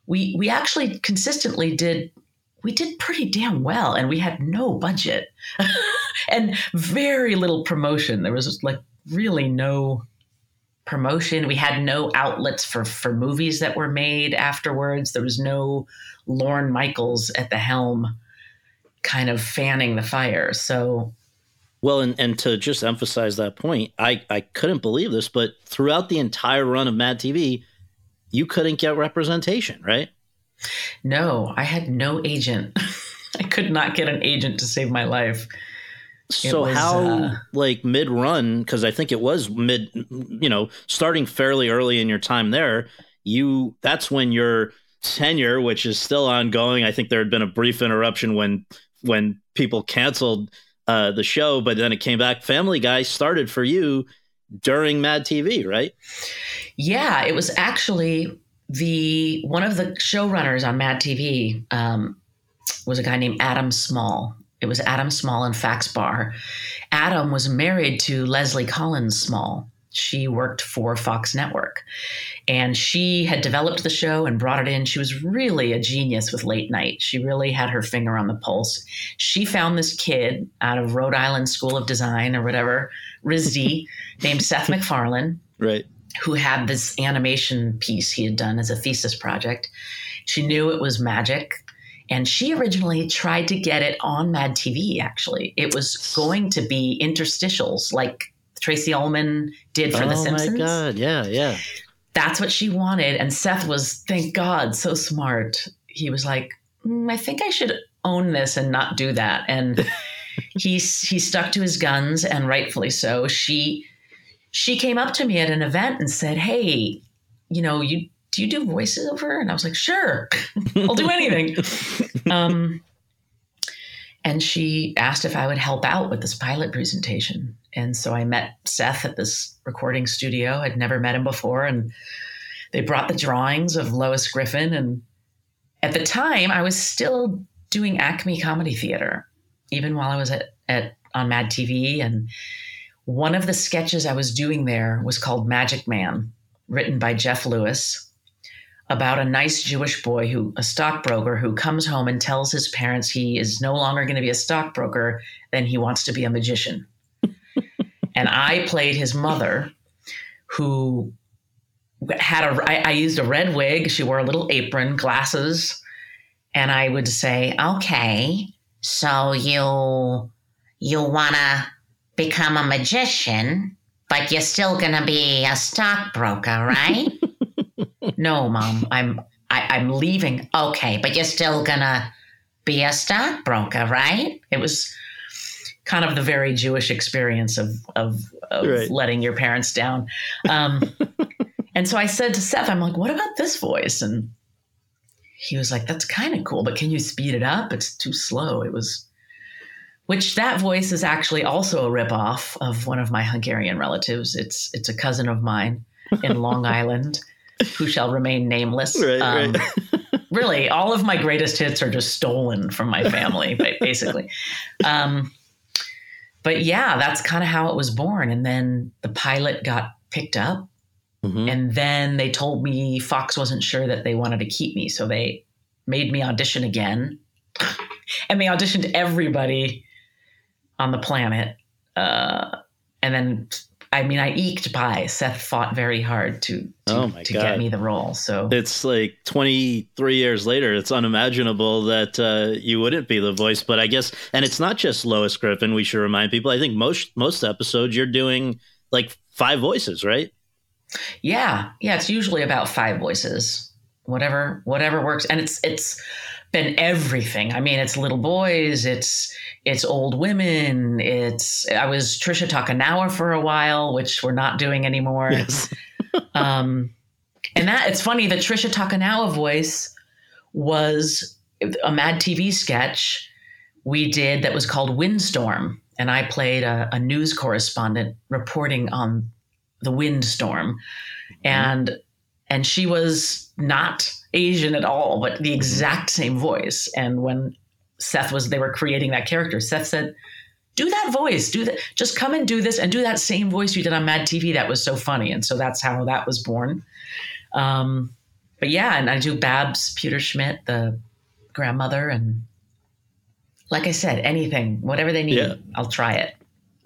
we actually consistently did pretty damn well, and we had no budget and very little promotion. There was like really no promotion. We had no outlets for movies that were made afterwards. There was no Lorne Michaels at the helm kind of fanning the fire. So, well, and to just emphasize that point, I couldn't believe this, but throughout the entire run of Mad TV, you couldn't get representation, right? No, I had no agent. I could not get an agent to save my life. So how mid-run, because I think it was mid, you know, starting fairly early in your time there, that's when your tenure, which is still ongoing. I think there had been a brief interruption when people canceled the show, but then it came back. Family Guy started for you during Mad TV, right? Yeah, it was actually one of the showrunners on Mad TV was a guy named Adam Small. It was Adam Small and Fax Bar. Adam was married to Leslie Collins Small. She worked for Fox Network, and she had developed the show and brought it in. She was really a genius with late night. She really had her finger on the pulse. She found this kid out of Rhode Island School of Design or whatever, RISD, named Seth MacFarlane, right, who had this animation piece he had done as a thesis project. She knew it was magic, and she originally tried to get it on Mad TV, actually. It was going to be interstitials like Tracy Ullman did for The Simpsons. Oh my God, yeah. That's what she wanted. And Seth was, thank God, so smart. He was like, I think I should own this and not do that. And he stuck to his guns, and rightfully so. She came up to me at an event and said, hey, you know, do you do voiceover? And I was like, sure, I'll do anything. And she asked if I would help out with this pilot presentation. And so I met Seth at this recording studio. I'd never met him before. And they brought the drawings of Lois Griffin. And at the time, I was still doing Acme Comedy Theater, even while I was on Mad TV. And one of the sketches I was doing there was called Magic Man, written by Jeff Lewis, about a nice Jewish boy a stockbroker who comes home and tells his parents he is no longer going to be a stockbroker, then he wants to be a magician. And I played his mother, who had I used a red wig. She wore a little apron, glasses. And I would say, okay, so you want to become a magician, but you're still going to be a stockbroker, right? No, Mom, I'm leaving. Okay, but you're still going to be a stockbroker, right? It was kind of the very Jewish experience of right, letting your parents down. And so I said to Seth, I'm like, what about this voice? And he was like, that's kind of cool, but can you speed it up? It's too slow. Which that voice is actually also a ripoff of one of my Hungarian relatives. It's a cousin of mine in Long Island who shall remain nameless. Right, right. Really, all of my greatest hits are just stolen from my family, basically. But yeah, that's kind of how it was born. And then the pilot got picked up, mm-hmm. and then they told me Fox wasn't sure that they wanted to keep me. So they made me audition again, and they auditioned everybody on the planet. And then, I mean, I eked by. Seth fought very hard to get me the role. So it's like 23 years later, it's unimaginable that you wouldn't be the voice. But I guess, and it's not just Lois Griffin, we should remind people. I think most episodes you're doing like 5 voices, right? Yeah. It's usually about 5 voices, whatever works. And it's been everything. I mean, it's little boys, it's old women. I was Trisha Takanawa for a while, which we're not doing anymore. Yes. And that it's funny, the Trisha Takanawa voice was a Mad TV sketch we did that was called Windstorm. And I played a news correspondent reporting on the windstorm. Mm-hmm. And she was not Asian at all, but the exact same voice. And when they were creating that character, Seth said, do that voice, do that, just come and do this and do that same voice you did on Mad TV. That was so funny. And so that's how that was born. But yeah, and I do Babs Peter-Schmidt, the grandmother, and like I said, anything, whatever they need, yeah. I'll try it.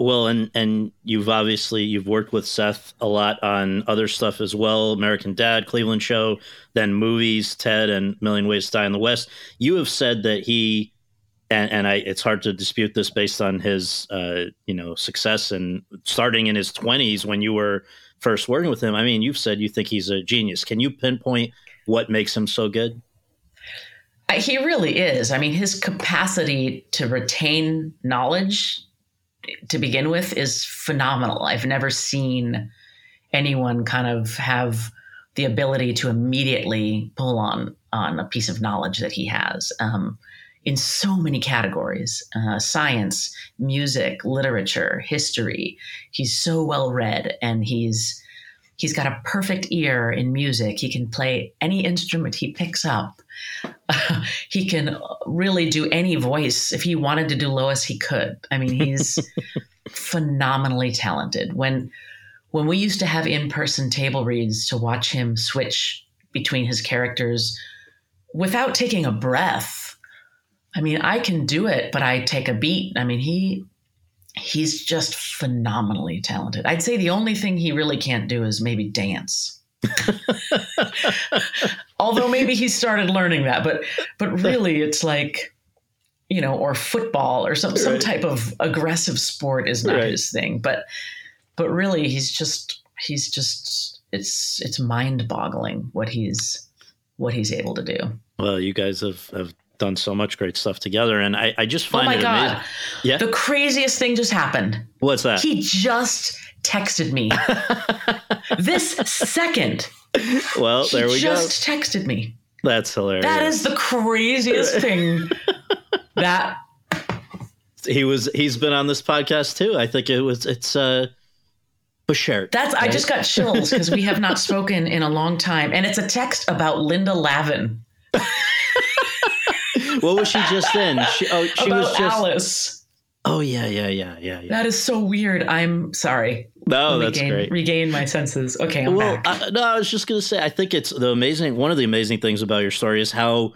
Well, and you've worked with Seth a lot on other stuff as well. American Dad, Cleveland Show, then movies, Ted and Million Ways to Die in the West. You have said that he, and I, it's hard to dispute this based on his, success and starting in his 20s when you were first working with him. I mean, you've said you think he's a genius. Can you pinpoint what makes him so good? He really is. I mean, his capacity to retain knowledge to begin with is phenomenal. I've never seen anyone kind of have the ability to immediately pull on a piece of knowledge that he has in so many categories, science, music, literature, history. He's so well read, and he's got a perfect ear in music. He can play any instrument he picks up. He can really do any voice. If he wanted to do Lois, he could. I mean, he's phenomenally talented. When we used to have in-person table reads to watch him switch between his characters without taking a breath, I mean, I can do it, but I take a beat. I mean, he's just phenomenally talented. I'd say the only thing he really can't do is maybe dance. Although maybe he started learning that, but really it's like, or football or some right. type of aggressive sport is not right. his thing. But really he's just it's mind boggling what he's able to do. Well, you guys have done so much great stuff together, and I just find it amazing. God. Yeah. The craziest thing just happened. What's that? He just texted me this second. Well, there we go. Just texted me. That's hilarious. That is the craziest thing. That he's been on this podcast too. I think it's Bashert. That's right? I just got chills because we have not spoken in a long time, and it's a text about Linda Lavin. What was she just in? She was just Alice. Oh, yeah. That is so weird. I'm sorry. No, that's great. Regain my senses. Okay, I'm back. I was just going to say, I think it's one of the amazing things about your story is how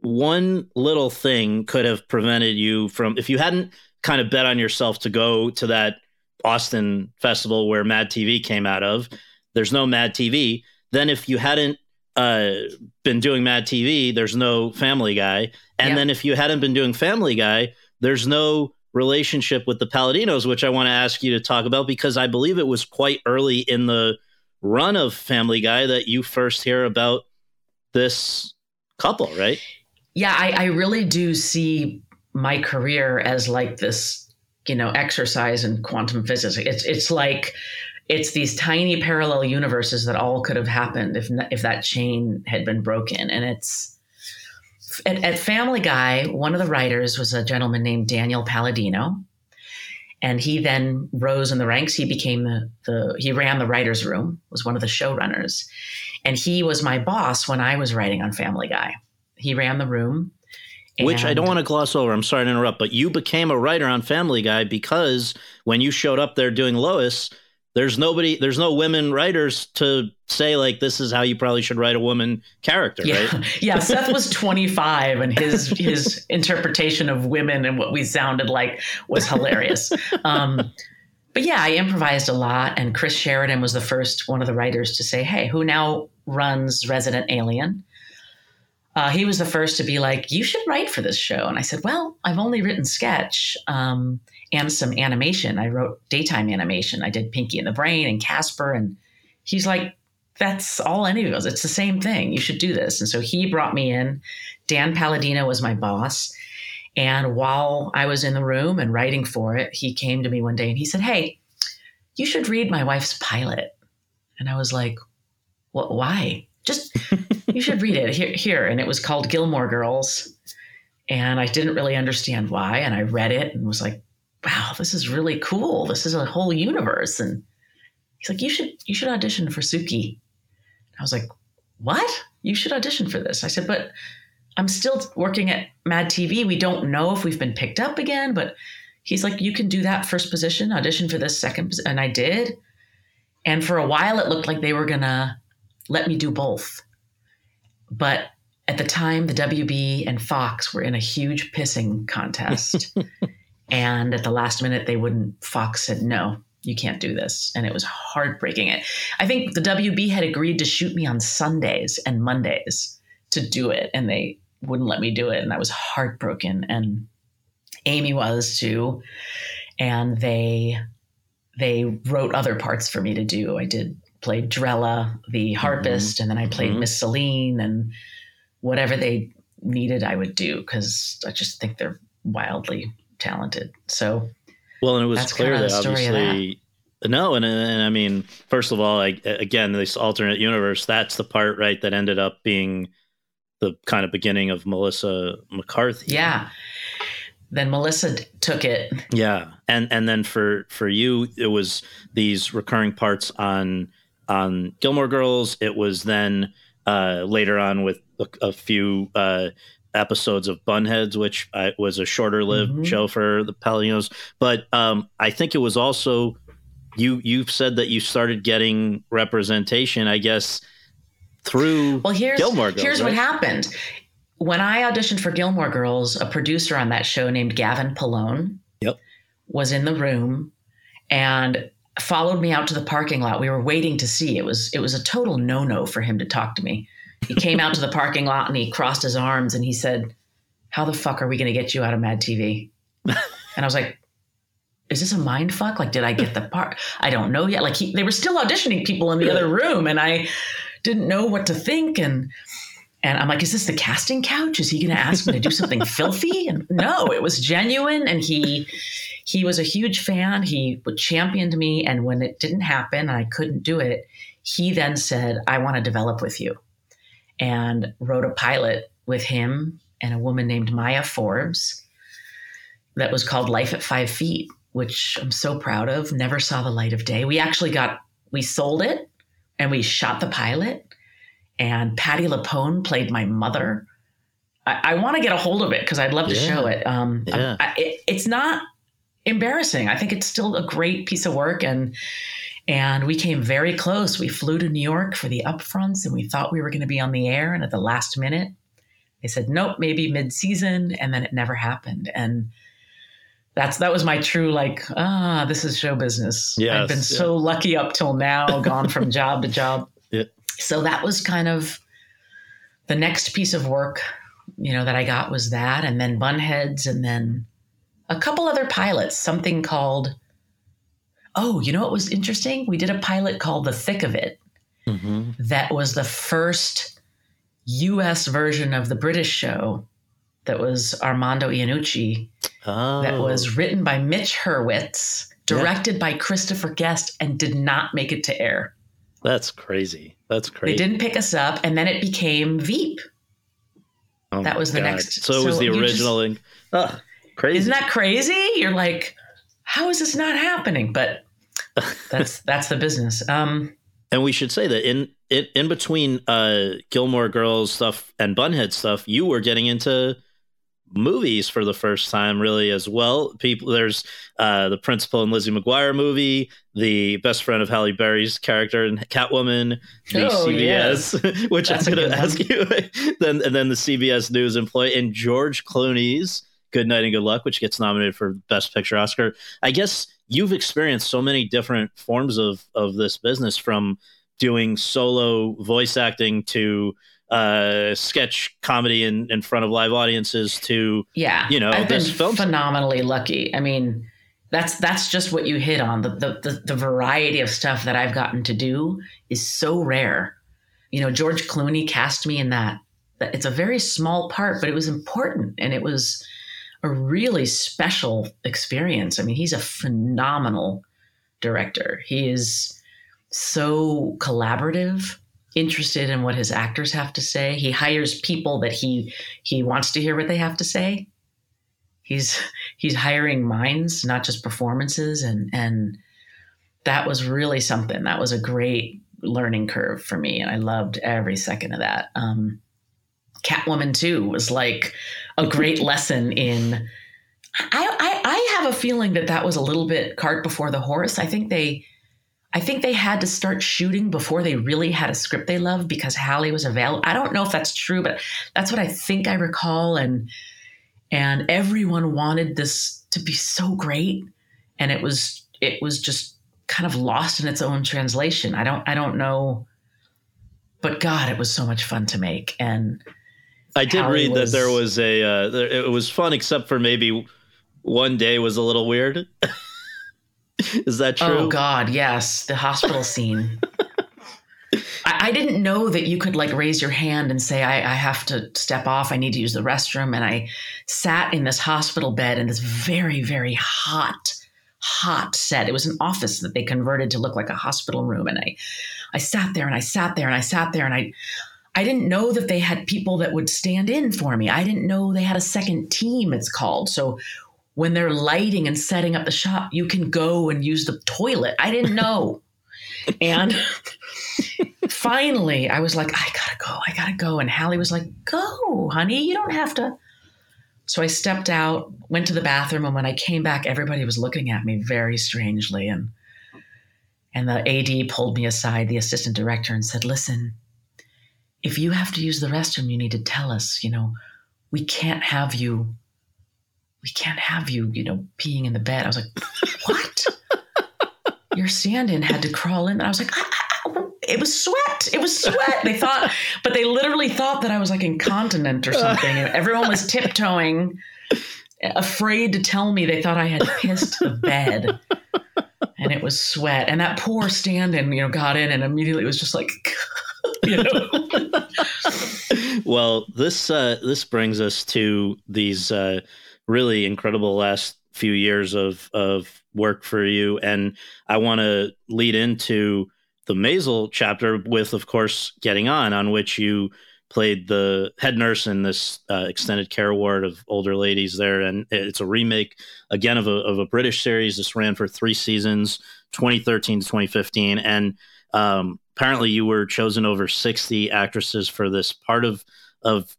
one little thing could have prevented you from, if you hadn't kind of bet on yourself to go to that Austin festival where Mad TV came out of, there's no Mad TV. Then if you hadn't been doing Mad TV, there's no Family Guy. And then if you hadn't been doing Family Guy, there's no relationship with the Paladinos, which I want to ask you to talk about, because I believe it was quite early in the run of Family Guy that you first hear about this couple, right? Yeah, I really do see my career as like this, exercise in quantum physics. It's like it's these tiny parallel universes that all could have happened if that chain had been broken. And it's At Family Guy, one of the writers was a gentleman named Daniel Palladino, and he then rose in the ranks. He became he ran the writer's room, was one of the showrunners, and he was my boss when I was writing on Family Guy. He ran the room. Which I don't want to gloss over. I'm sorry to interrupt, but you became a writer on Family Guy because when you showed up there doing Lois, there's no women writers to say like, this is how you probably should write a woman character, right? Yeah, Seth was 25 and his interpretation of women and what we sounded like was hilarious. But yeah, I improvised a lot, and Chris Sheridan was the first one of the writers to say, hey, who now runs Resident Alien? He was the first to be like, you should write for this show. And I said, well, I've only written sketch and some animation. I wrote daytime animation. I did Pinky and the Brain and Casper. And he's like, that's all any of us. It's the same thing. You should do this. And so he brought me in. Dan Palladino was my boss. And while I was in the room and writing for it, he came to me one day and he said, "Hey, you should read my wife's pilot." And I was like, "What? Why?" "Just, you should read it here. And it was called Gilmore Girls. And I didn't really understand why. And I read it and was like, wow, this is really cool. This is a whole universe. And he's like, you should audition for Suki. I was like, what? You should audition for this. I said, but I'm still working at Mad TV. We don't know if we've been picked up again, but he's like, you can do that first position, audition for this second. And I did. And for a while it looked like they were going to let me do both. But at the time, the WB and Fox were in a huge pissing contest. And at the last minute, Fox said, no, you can't do this. And it was heartbreaking. I think the WB had agreed to shoot me on Sundays and Mondays to do it. And they wouldn't let me do it. And I was heartbroken. And Amy was too. And they wrote other parts for me to do. I played Drella, the harpist, and then I played Miss Celine, and whatever they needed, I would do, because I just think they're wildly talented. So, well, and it was clear that obviously, and I mean, first of all, again, this alternate universe, that's the part, right, that ended up being the kind of beginning of Melissa McCarthy. Yeah. Then Melissa took it. Yeah. And then for you, it was these recurring parts on Gilmore Girls. It was then later on with a few episodes of Bunheads, which was a shorter-lived show for the Paladinos. But I think it was also, you've said that you started getting representation, I guess, through Gilmore Girls. Here's right? What happened. When I auditioned for Gilmore Girls, a producer on that show named Gavin Pallone was in the room and followed me out to the parking lot. We were waiting to see. It was a total no-no for him to talk to me. He came out to the parking lot and he crossed his arms and he said, "How the fuck are we going to get you out of Mad TV?" And I was like, is this a mind fuck? Like, did I get the part? I don't know yet. Like they were still auditioning people in the other room and I didn't know what to think. And I'm like, is this the casting couch? Is he going to ask me to do something filthy? And no, it was genuine. And he was a huge fan. He championed me. And when it didn't happen and I couldn't do it, he then said, I want to develop with you. And wrote a pilot with him and a woman named Maya Forbes that was called Life at 5 Feet, which I'm so proud of. Never saw the light of day. We sold it and we shot the pilot. And Patty LaPone played my mother. I want to get a hold of it because I'd love to show it. It's not embarrassing. I think it's still a great piece of work. And we came very close. We flew to New York for the upfronts and we thought we were going to be on the air. And at the last minute, they said, nope, maybe mid-season. And then it never happened. And that was my true, this is show business. Yes, I've been so lucky up till now, gone from job to job. Yeah. So that was kind of the next piece of work, that I got was that, and then Bunheads, and then a couple other pilots, something called, what was interesting? We did a pilot called The Thick of It. That was the first U.S. version of the British show that was Armando Iannucci, that was written by Mitch Hurwitz, directed by Christopher Guest, and did not make it to air. That's crazy. They didn't pick us up, and then it became Veep. Oh, that was the next. So it was the original. Crazy! Isn't that crazy? You're like, how is this not happening? But that's the business. And we should say that in between Gilmore Girls stuff and Bunhead stuff, you were getting into movies for the first time, really, as well. There's the Principal and Lizzie McGuire movie, the best friend of Halle Berry's character in Catwoman, the CBS, which I'm going to ask you, then the CBS News employee, and George Clooney's Good Night and Good Luck, which gets nominated for Best Picture Oscar. I guess you've experienced so many different forms of this business, from doing solo voice acting to sketch comedy in front of live audiences to I've been phenomenally lucky. I mean, That's just what you hit on. The variety of stuff that I've gotten to do is so rare. You know, George Clooney cast me in that. It's a very small part, but it was important. And it was a really special experience. I mean, he's a phenomenal director. He is so collaborative, interested in what his actors have to say. He hires people that he wants to hear what they have to say. He's hiring minds, not just performances. And that was really something. That was a great learning curve for me. And I loved every second of that. Catwoman 2 was like a great lesson in, I have a feeling that was a little bit cart before the horse. I think they had to start shooting before they really had a script they loved because Hallie was available. I don't know if that's true, but that's what I think I recall. And everyone wanted this to be so great. And it was just kind of lost in its own translation. I don't know, but God, it was so much fun to make. And I did read that there was a, it was fun, except for maybe one day was a little weird. Is that true? Oh God, yes. The hospital scene. I didn't know that you could like raise your hand and say, I have to step off. I need to use the restroom. And I sat in this hospital bed in this very, very hot set. It was an office that they converted to look like a hospital room. And I sat there and I sat there and I sat there and I didn't know that they had people that would stand in for me. I didn't know they had a second team, it's called. So when they're lighting and setting up the shop, you can go and use the toilet. I didn't know. And finally, I was like, I gotta go. And Hallie was like, go, honey, you don't have to. So I stepped out, went to the bathroom. And when I came back, everybody was looking at me very strangely. And the AD pulled me aside, the assistant director, and said, listen, if you have to use the restroom, you need to tell us, you know, we can't have you, you know, peeing in the bed. I was like, what? Your stand-in had to crawl in. And I was like, it was sweat. They thought, but they literally thought that I was like incontinent or something. And everyone was tiptoeing, afraid to tell me. They thought I had pissed the bed and it was sweat. And that poor stand-in, you know, got in and immediately was just like, you know. Well, this brings us to these, really incredible last few years of work for you. And I want to lead into the Maisel chapter with, of course, Getting on which you played the head nurse in this extended care ward of older ladies there. And it's a remake, again, of a British series. This ran for 3 seasons, 2013 to 2015. And apparently you were chosen over 60 actresses for this part of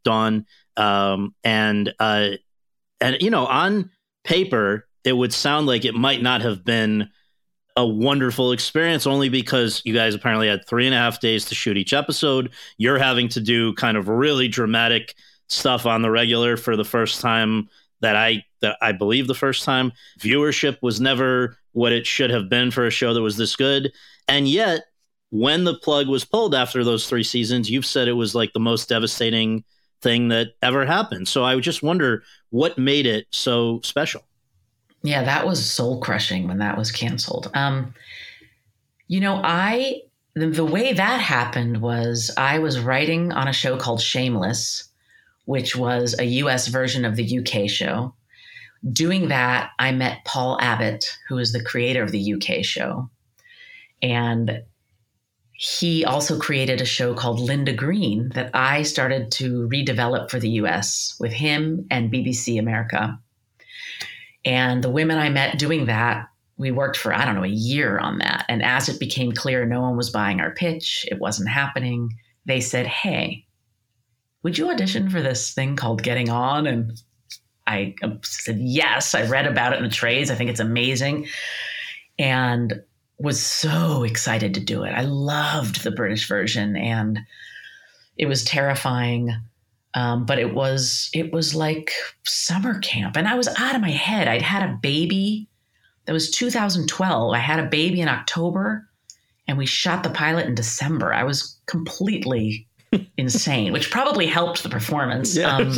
Dawn. And, you know, on paper, it would sound like it might not have been a wonderful experience only because you guys apparently had 3.5 days to shoot each episode. You're having to do kind of really dramatic stuff on the regular for the first time that I believe the first time. Viewership was never what it should have been for a show that was this good. And yet when the plug was pulled after those 3 seasons, you've said it was like the most devastating thing that ever happened. So I would just wonder what made it so special. Yeah, that was soul crushing when that was canceled. You know, the way that happened was I was writing on a show called Shameless, which was a US version of the UK show. Doing that, I met Paul Abbott, who is the creator of the UK show. And he also created a show called Linda Green that I started to redevelop for the US with him and BBC America. And the women I met doing that, we worked for, I don't know, a year on that. And as it became clear, no one was buying our pitch. It wasn't happening. They said, hey, would you audition for this thing called Getting On? And I said, yes, I read about it in the trades. I think it's amazing. And was so excited to do it. I loved the British version and it was terrifying. But it was like summer camp and I was out of my head. I'd had a baby. That was 2012. I had a baby in October and we shot the pilot in December. I was completely insane, which probably helped the performance. Yeah.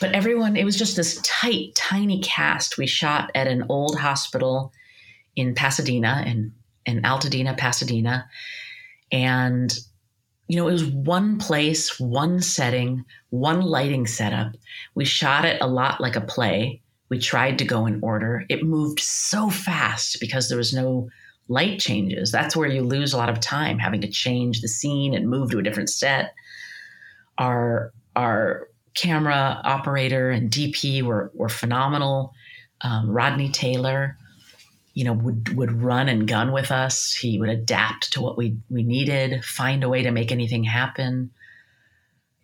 But everyone, it was just this tight, tiny cast. We shot at an old hospital in Pasadena, in Altadena, Pasadena. And, you know, it was one place, one setting, one lighting setup. We shot it a lot like a play. We tried to go in order. It moved so fast because there was no light changes. That's where you lose a lot of time, having to change the scene and move to a different set. Our camera operator and DP were phenomenal. Rodney Taylor, you know, would run and gun with us. He would adapt to what we needed, find a way to make anything happen.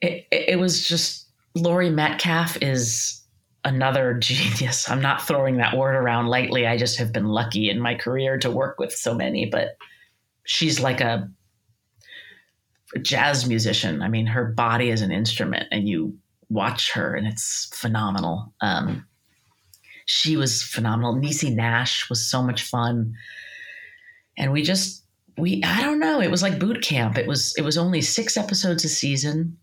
It was just, Laurie Metcalf is another genius. I'm not throwing that word around lightly. I just have been lucky in my career to work with so many, but she's like a jazz musician. I mean, her body is an instrument, and you watch her and it's phenomenal. She was phenomenal. Niecy Nash was so much fun. And we I don't know, it was like boot camp. It was only 6 episodes a season.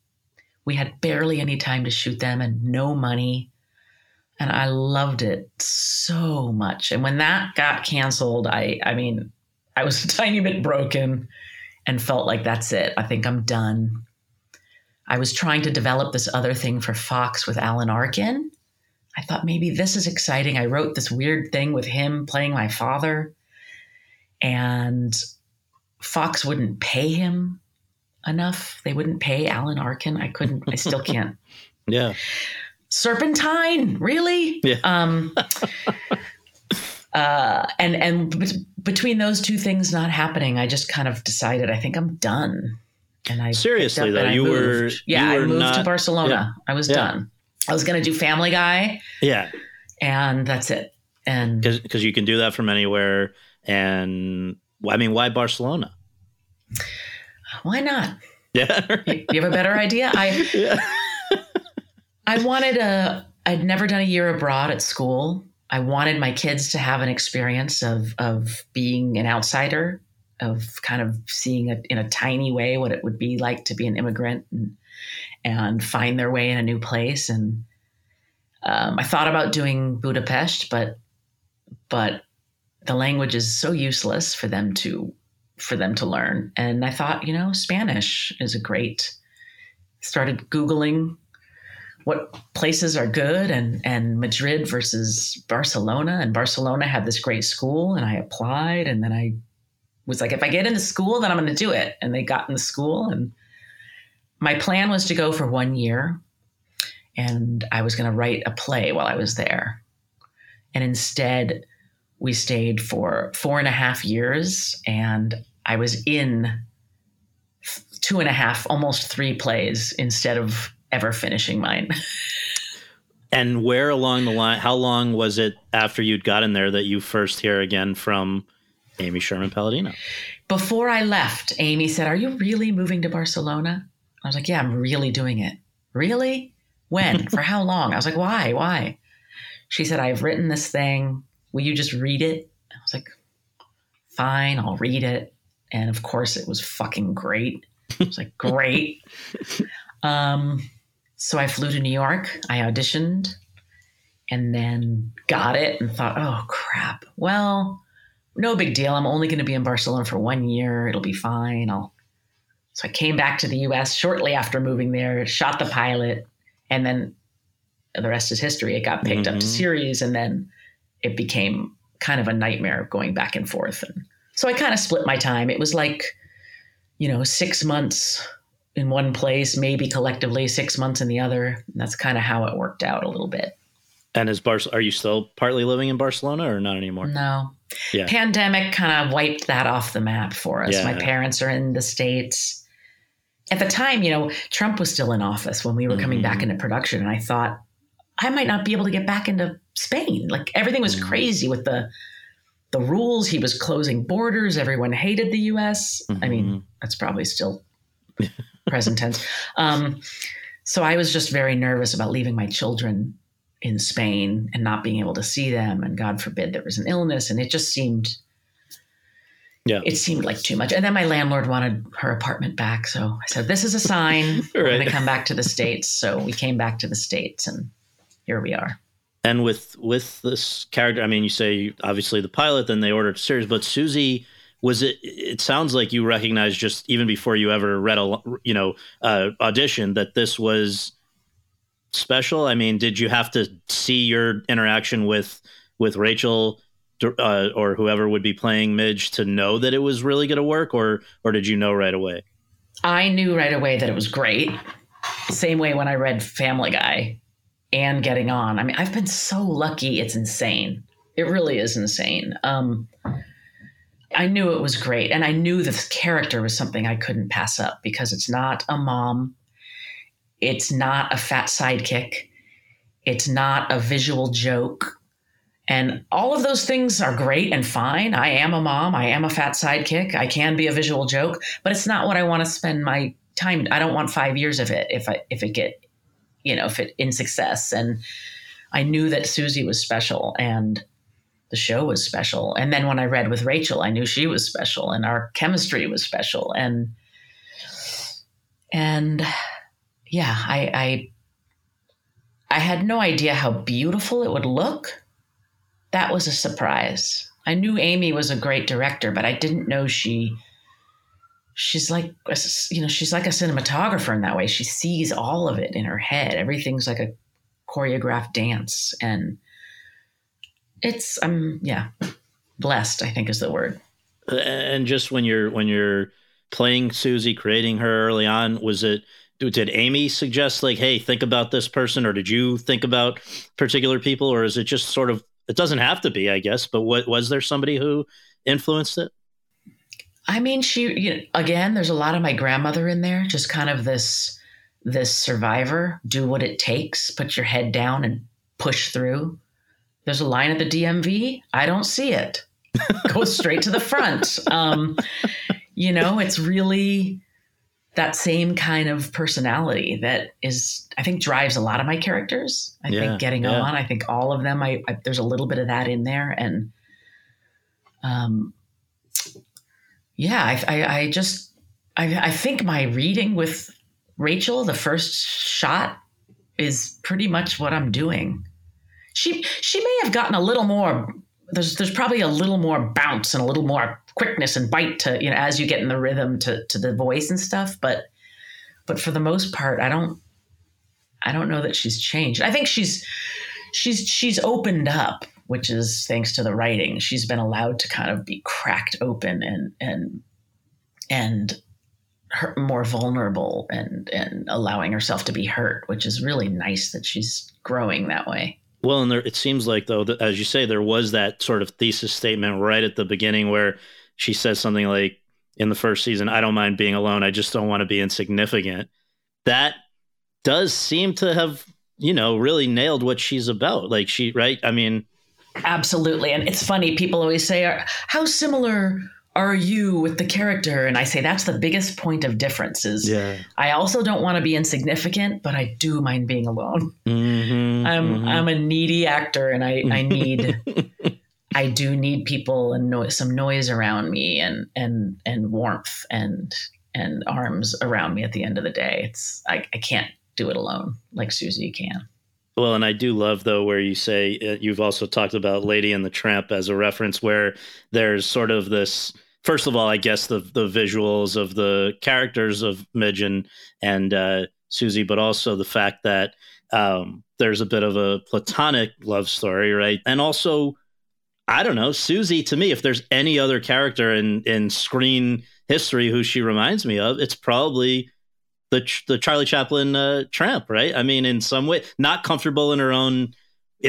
We had barely any time to shoot them and no money. And I loved it so much. And when that got canceled, I mean, I was a tiny bit broken and felt like, that's it. I think I'm done. I was trying to develop this other thing for Fox with Alan Arkin. I thought, maybe this is exciting. I wrote this weird thing with him playing my father, and Fox wouldn't pay him enough. They wouldn't pay Alan Arkin. I still can't. Yeah. Serpentine. Really? Yeah. And between those two things not happening, I just kind of decided, I think I'm done. And I seriously though, you were, yeah, I moved to Barcelona. I was done. I was going to do Family Guy. Yeah. And that's it. And because you can do that from anywhere. And I mean, why Barcelona? Why not? Yeah. You have a better idea? I wanted I'd never done a year abroad at school. I wanted my kids to have an experience of being an outsider, of kind of seeing in a tiny way what it would be like to be an immigrant and find their way in a new place. And I thought about doing Budapest, but the language is so useless for them to learn. And I thought, you know, Spanish is great. Started Googling what places are good, and Madrid versus Barcelona, and Barcelona had this great school, and I applied, and then I was like, if I get into school, then I'm going to do it. And they got in the school, and my plan was to go for 1 year, and I was going to write a play while I was there. And instead we stayed for 4.5 years, and I was in 2.5, almost 3 plays instead of ever finishing mine. And where along the line, how long was it after you'd gotten there that you first hear again from Amy Sherman-Palladino? Before I left, Amy said, "Are you really moving to Barcelona?" I was like, "Yeah, I'm really doing it." "Really? When? For how long?" I was like, Why? She said, "I've written this thing. Will you just read it?" I was like, "Fine, I'll read it." And of course it was fucking great. I was like, great. So I flew to New York, I auditioned, and then got it and thought, oh, crap. Well, no big deal. I'm only going to be in Barcelona for 1 year. It'll be fine. So I came back to the U.S. shortly after moving there, shot the pilot, and then the rest is history. It got picked up to series, and then it became kind of a nightmare of going back and forth. And so I kind of split my time. It was like, you know, 6 months in one place, maybe collectively 6 months in the other. And that's kind of how it worked out a little bit. And are you still partly living in Barcelona or not anymore? No. Yeah. Pandemic kind of wiped that off the map for us. Yeah. My parents are in the States. At the time, you know, Trump was still in office when we were coming back into production. And I thought, I might not be able to get back into Spain. Like, everything was crazy with the rules. He was closing borders. Everyone hated the U.S. I mean, that's probably still present tense. So I was just very nervous about leaving my children in Spain and not being able to see them. And God forbid there was an illness. And it just seemed, Yeah. It seemed like too much. And then my landlord wanted her apartment back. So I said, this is a sign. We're going to come back to the States. So we came back to the States and here we are. And with this character, I mean, you say obviously the pilot, then they ordered a series, but Susie, was it, it sounds like you recognized just even before you ever read a, you know, audition that this was special. I mean, did you have to see your interaction with Rachel or whoever would be playing Midge to know that it was really going to work, or did you know right away? I knew right away that it was great. Same way when I read Family Guy and Getting On. I mean, I've been so lucky. It's insane. It really is insane. I knew it was great. And I knew this character was something I couldn't pass up because it's not a mom. It's not a fat sidekick. It's not a visual joke. And all of those things are great and fine. I am a mom. I am a fat sidekick. I can be a visual joke, but it's not what I want to spend my time. I don't want 5 years of it if it in success. And I knew that Susie was special and the show was special. And then when I read with Rachel, I knew she was special and our chemistry was special. And yeah, I had no idea how beautiful it would look. That was a surprise. I knew Amy was a great director, but I didn't know she's like a cinematographer in that way. She sees all of it in her head. Everything's like a choreographed dance. And it's, blessed, I think is the word. And just when you're playing Susie, creating her early on, did Amy suggest like, hey, think about this person, or did you think about particular people, or is it just sort of, it doesn't have to be, I guess, but was there somebody who influenced it? I mean, again, there's a lot of my grandmother in there, just kind of this survivor, do what it takes, put your head down and push through. There's a line at the DMV. I don't see it. Go straight to the front. It's really that same kind of personality that is, I think, drives a lot of my characters. I think Getting On, I think all of them, I there's a little bit of that in there. And I think my reading with Rachel, the first shot, is pretty much what I'm doing. She may have gotten a little more, there's probably a little more bounce and a little more quickness and bite to, as you get in the rhythm to the voice and stuff. But for the most part, I don't know that she's changed. I think she's opened up, which is thanks to the writing. She's been allowed to kind of be cracked open and her, more vulnerable and allowing herself to be hurt, which is really nice that she's growing that way. Well, and there, it seems like, though, that, as you say, there was that sort of thesis statement right at the beginning where she says something like, in the first season, I don't mind being alone. I just don't want to be insignificant. That does seem to have, really nailed what she's about. Like right? I mean. Absolutely. And it's funny. People always say, how similar are you with the character? And I say, that's the biggest point of difference is I also don't want to be insignificant, but I do mind being alone. Mm-hmm, I'm a needy actor and I do need people and some noise around me and warmth and arms around me at the end of the day. I can't do it alone like Susie can. Well, and I do love, though, where you say you've also talked about Lady and the Tramp as a reference where there's sort of this. First of all, I guess the visuals of the characters of Midge and Susie, but also the fact that there's a bit of a platonic love story. Right. And also, I don't know, Susie, to me, if there's any other character in screen history who she reminds me of, it's probably the Charlie Chaplin tramp, right? I mean, in some way, not comfortable in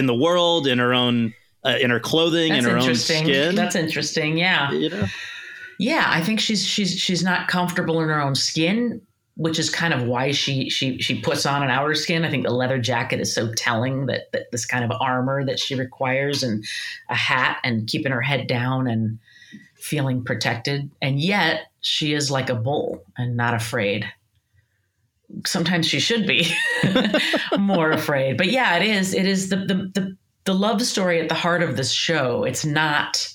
the world, in her own, in her clothing, in her own skin. That's interesting. Yeah. Yeah. I think she's not comfortable in her own skin, which is kind of why she puts on an outer skin. I think the leather jacket is so telling that this kind of armor that she requires and a hat and keeping her head down and feeling protected. And yet she is like a bull and not afraid. Sometimes she should be more afraid, but yeah, it is the love story at the heart of this show. It's not,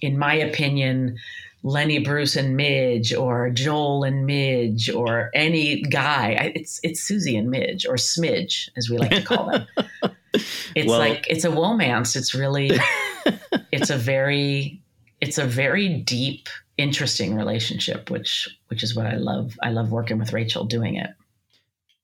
in my opinion, Lenny Bruce and Midge or Joel and Midge or any guy. It's Susie and Midge, or Smidge, as we like to call them. It's like, it's a womance. It's really, it's a very deep, interesting relationship, which is what I love. I love working with Rachel doing it.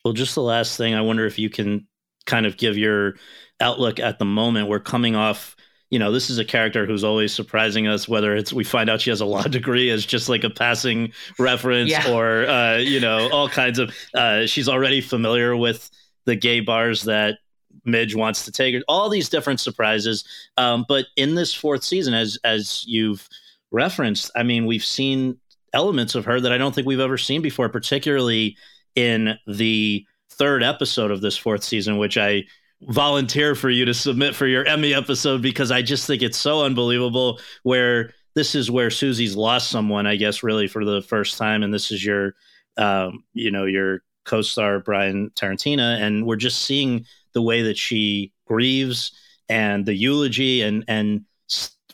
Well, just the last thing, I wonder if you can kind of give your outlook at the moment. We're coming off, you know, this is a character who's always surprising us, whether it's we find out she has a law degree as just like a passing reference, or, you know, all kinds of, she's already familiar with the gay bars that Midge wants to take her, all these different surprises. But in this fourth season, as you've referenced, I mean, we've seen elements of her that I don't think we've ever seen before, particularly in the third episode of this fourth season, which I volunteer for you to submit for your Emmy episode, because I just think it's so unbelievable, where this is where Susie's lost someone, I guess, really for the first time. And this is your, you know, your co-star, Brian Tarantino. And we're just seeing the way that she grieves and the eulogy, and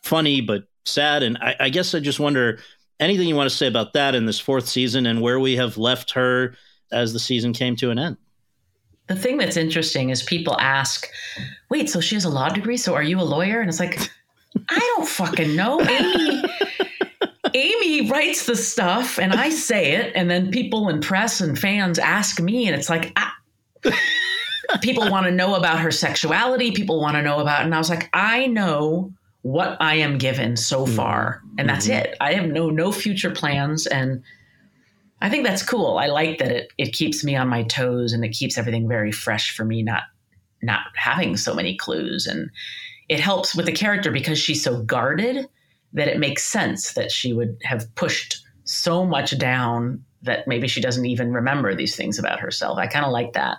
funny, but sad. And I guess I just wonder, anything you want to say about that in this fourth season and where we have left her as the season came to an end? The thing that's interesting is people ask, wait, so she has a law degree, so are you a lawyer? And it's like, I don't fucking know. Amy writes the stuff and I say it, and then people and press and fans ask me, and it's like, people want to know about her sexuality. People want to know about, and I was like, I know what I am given so far, and that's it. I have no future plans, and I think that's cool. I like that it keeps me on my toes, and it keeps everything very fresh for me, not having so many clues. And it helps with the character because she's so guarded that it makes sense that she would have pushed so much down that maybe she doesn't even remember these things about herself. I kind of like that.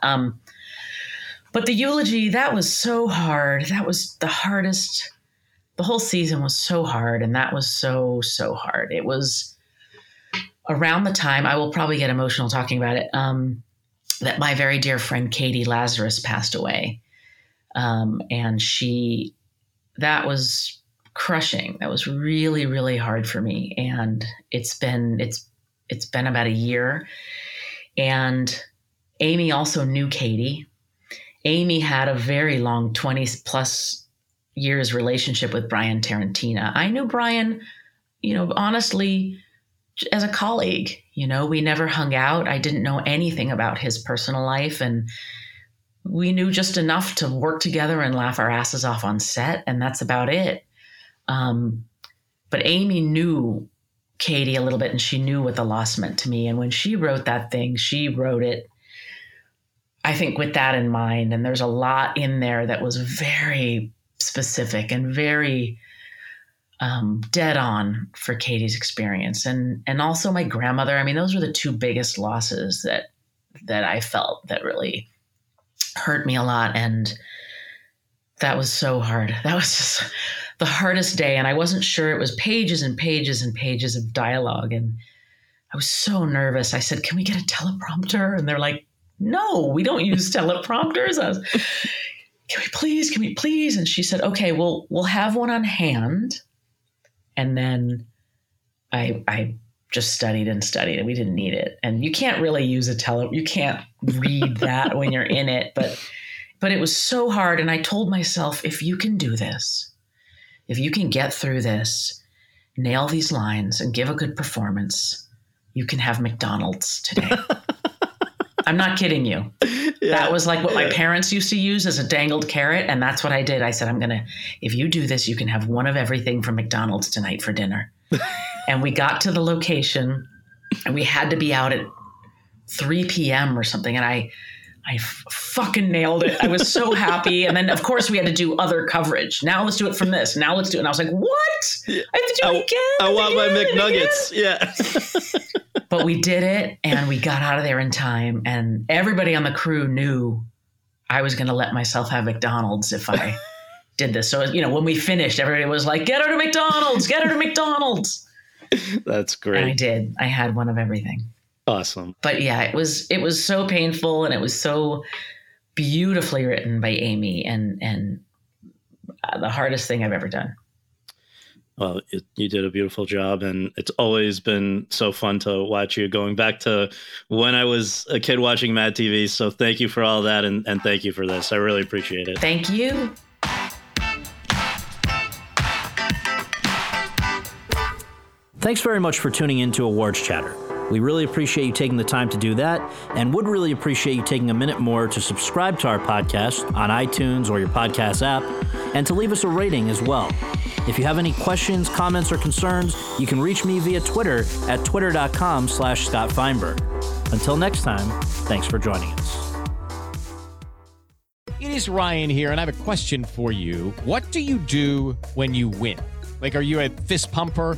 But the eulogy, that was so hard. That was the hardest. The whole season was so hard, and that was so, so hard. It was around the time, I will probably get emotional talking about it, that my very dear friend Katie Lazarus passed away. And that was crushing. That was really, really hard for me. And it's been about a year. And Amy also knew Katie. Amy had a very long 20 plus years relationship with Brian Tarantino. I knew Brian, you know, honestly, as a colleague. You know, we never hung out. I didn't know anything about his personal life, and we knew just enough to work together and laugh our asses off on set, and that's about it. But Amy knew Katie a little bit, and she knew what the loss meant to me. And when she wrote that thing, she wrote it, I think, with that in mind. And there's a lot in there that was very specific and very dead on for Katie's experience. And also my grandmother. I mean, those were the two biggest losses that I felt that really hurt me a lot. And that was so hard. That was just the hardest day. And I wasn't sure. It was pages and pages and pages of dialogue. And I was so nervous. I said, can we get a teleprompter? And they're like, no, we don't use teleprompters. I was, can we please? And she said, okay, well, we'll have one on hand. And then I just studied, and we didn't need it. And you can't really use you can't read that when you're in it, but it was so hard. And I told myself, if you can do this, if you can get through this, nail these lines and give a good performance, you can have McDonald's today. I'm not kidding you. Yeah, that was like what my parents used to use as a dangled carrot. And that's what I did. I said, if you do this, you can have one of everything from McDonald's tonight for dinner. And we got to the location, and we had to be out at 3 p.m. or something. And I fucking nailed it. I was so happy. And then, of course, we had to do other coverage. Now let's do it from this. Now let's do it. And I was like, what? Yeah. I have to do it again. I want my McNuggets. Yeah. But we did it, and we got out of there in time. And everybody on the crew knew I was going to let myself have McDonald's if I did this. So, you know, when we finished, everybody was like, get her to McDonald's. Get her to McDonald's. That's great. And I did. I had one of everything. Awesome. But yeah, it was so painful, and it was so beautifully written by Amy, and the hardest thing I've ever done. Well, you did a beautiful job, and it's always been so fun to watch you, going back to when I was a kid watching Mad TV. So thank you for all that, and thank you for this. I really appreciate it. Thank you. Thanks very much for tuning in to Awards Chatter. We really appreciate you taking the time to do that, and would really appreciate you taking a minute more to subscribe to our podcast on iTunes or your podcast app, and to leave us a rating as well. If you have any questions, comments, or concerns, you can reach me via Twitter at twitter.com/Scott Feinberg. Until next time, thanks for joining us. It is Ryan here, and I have a question for you. What do you do when you win? Like, are you a fist pumper?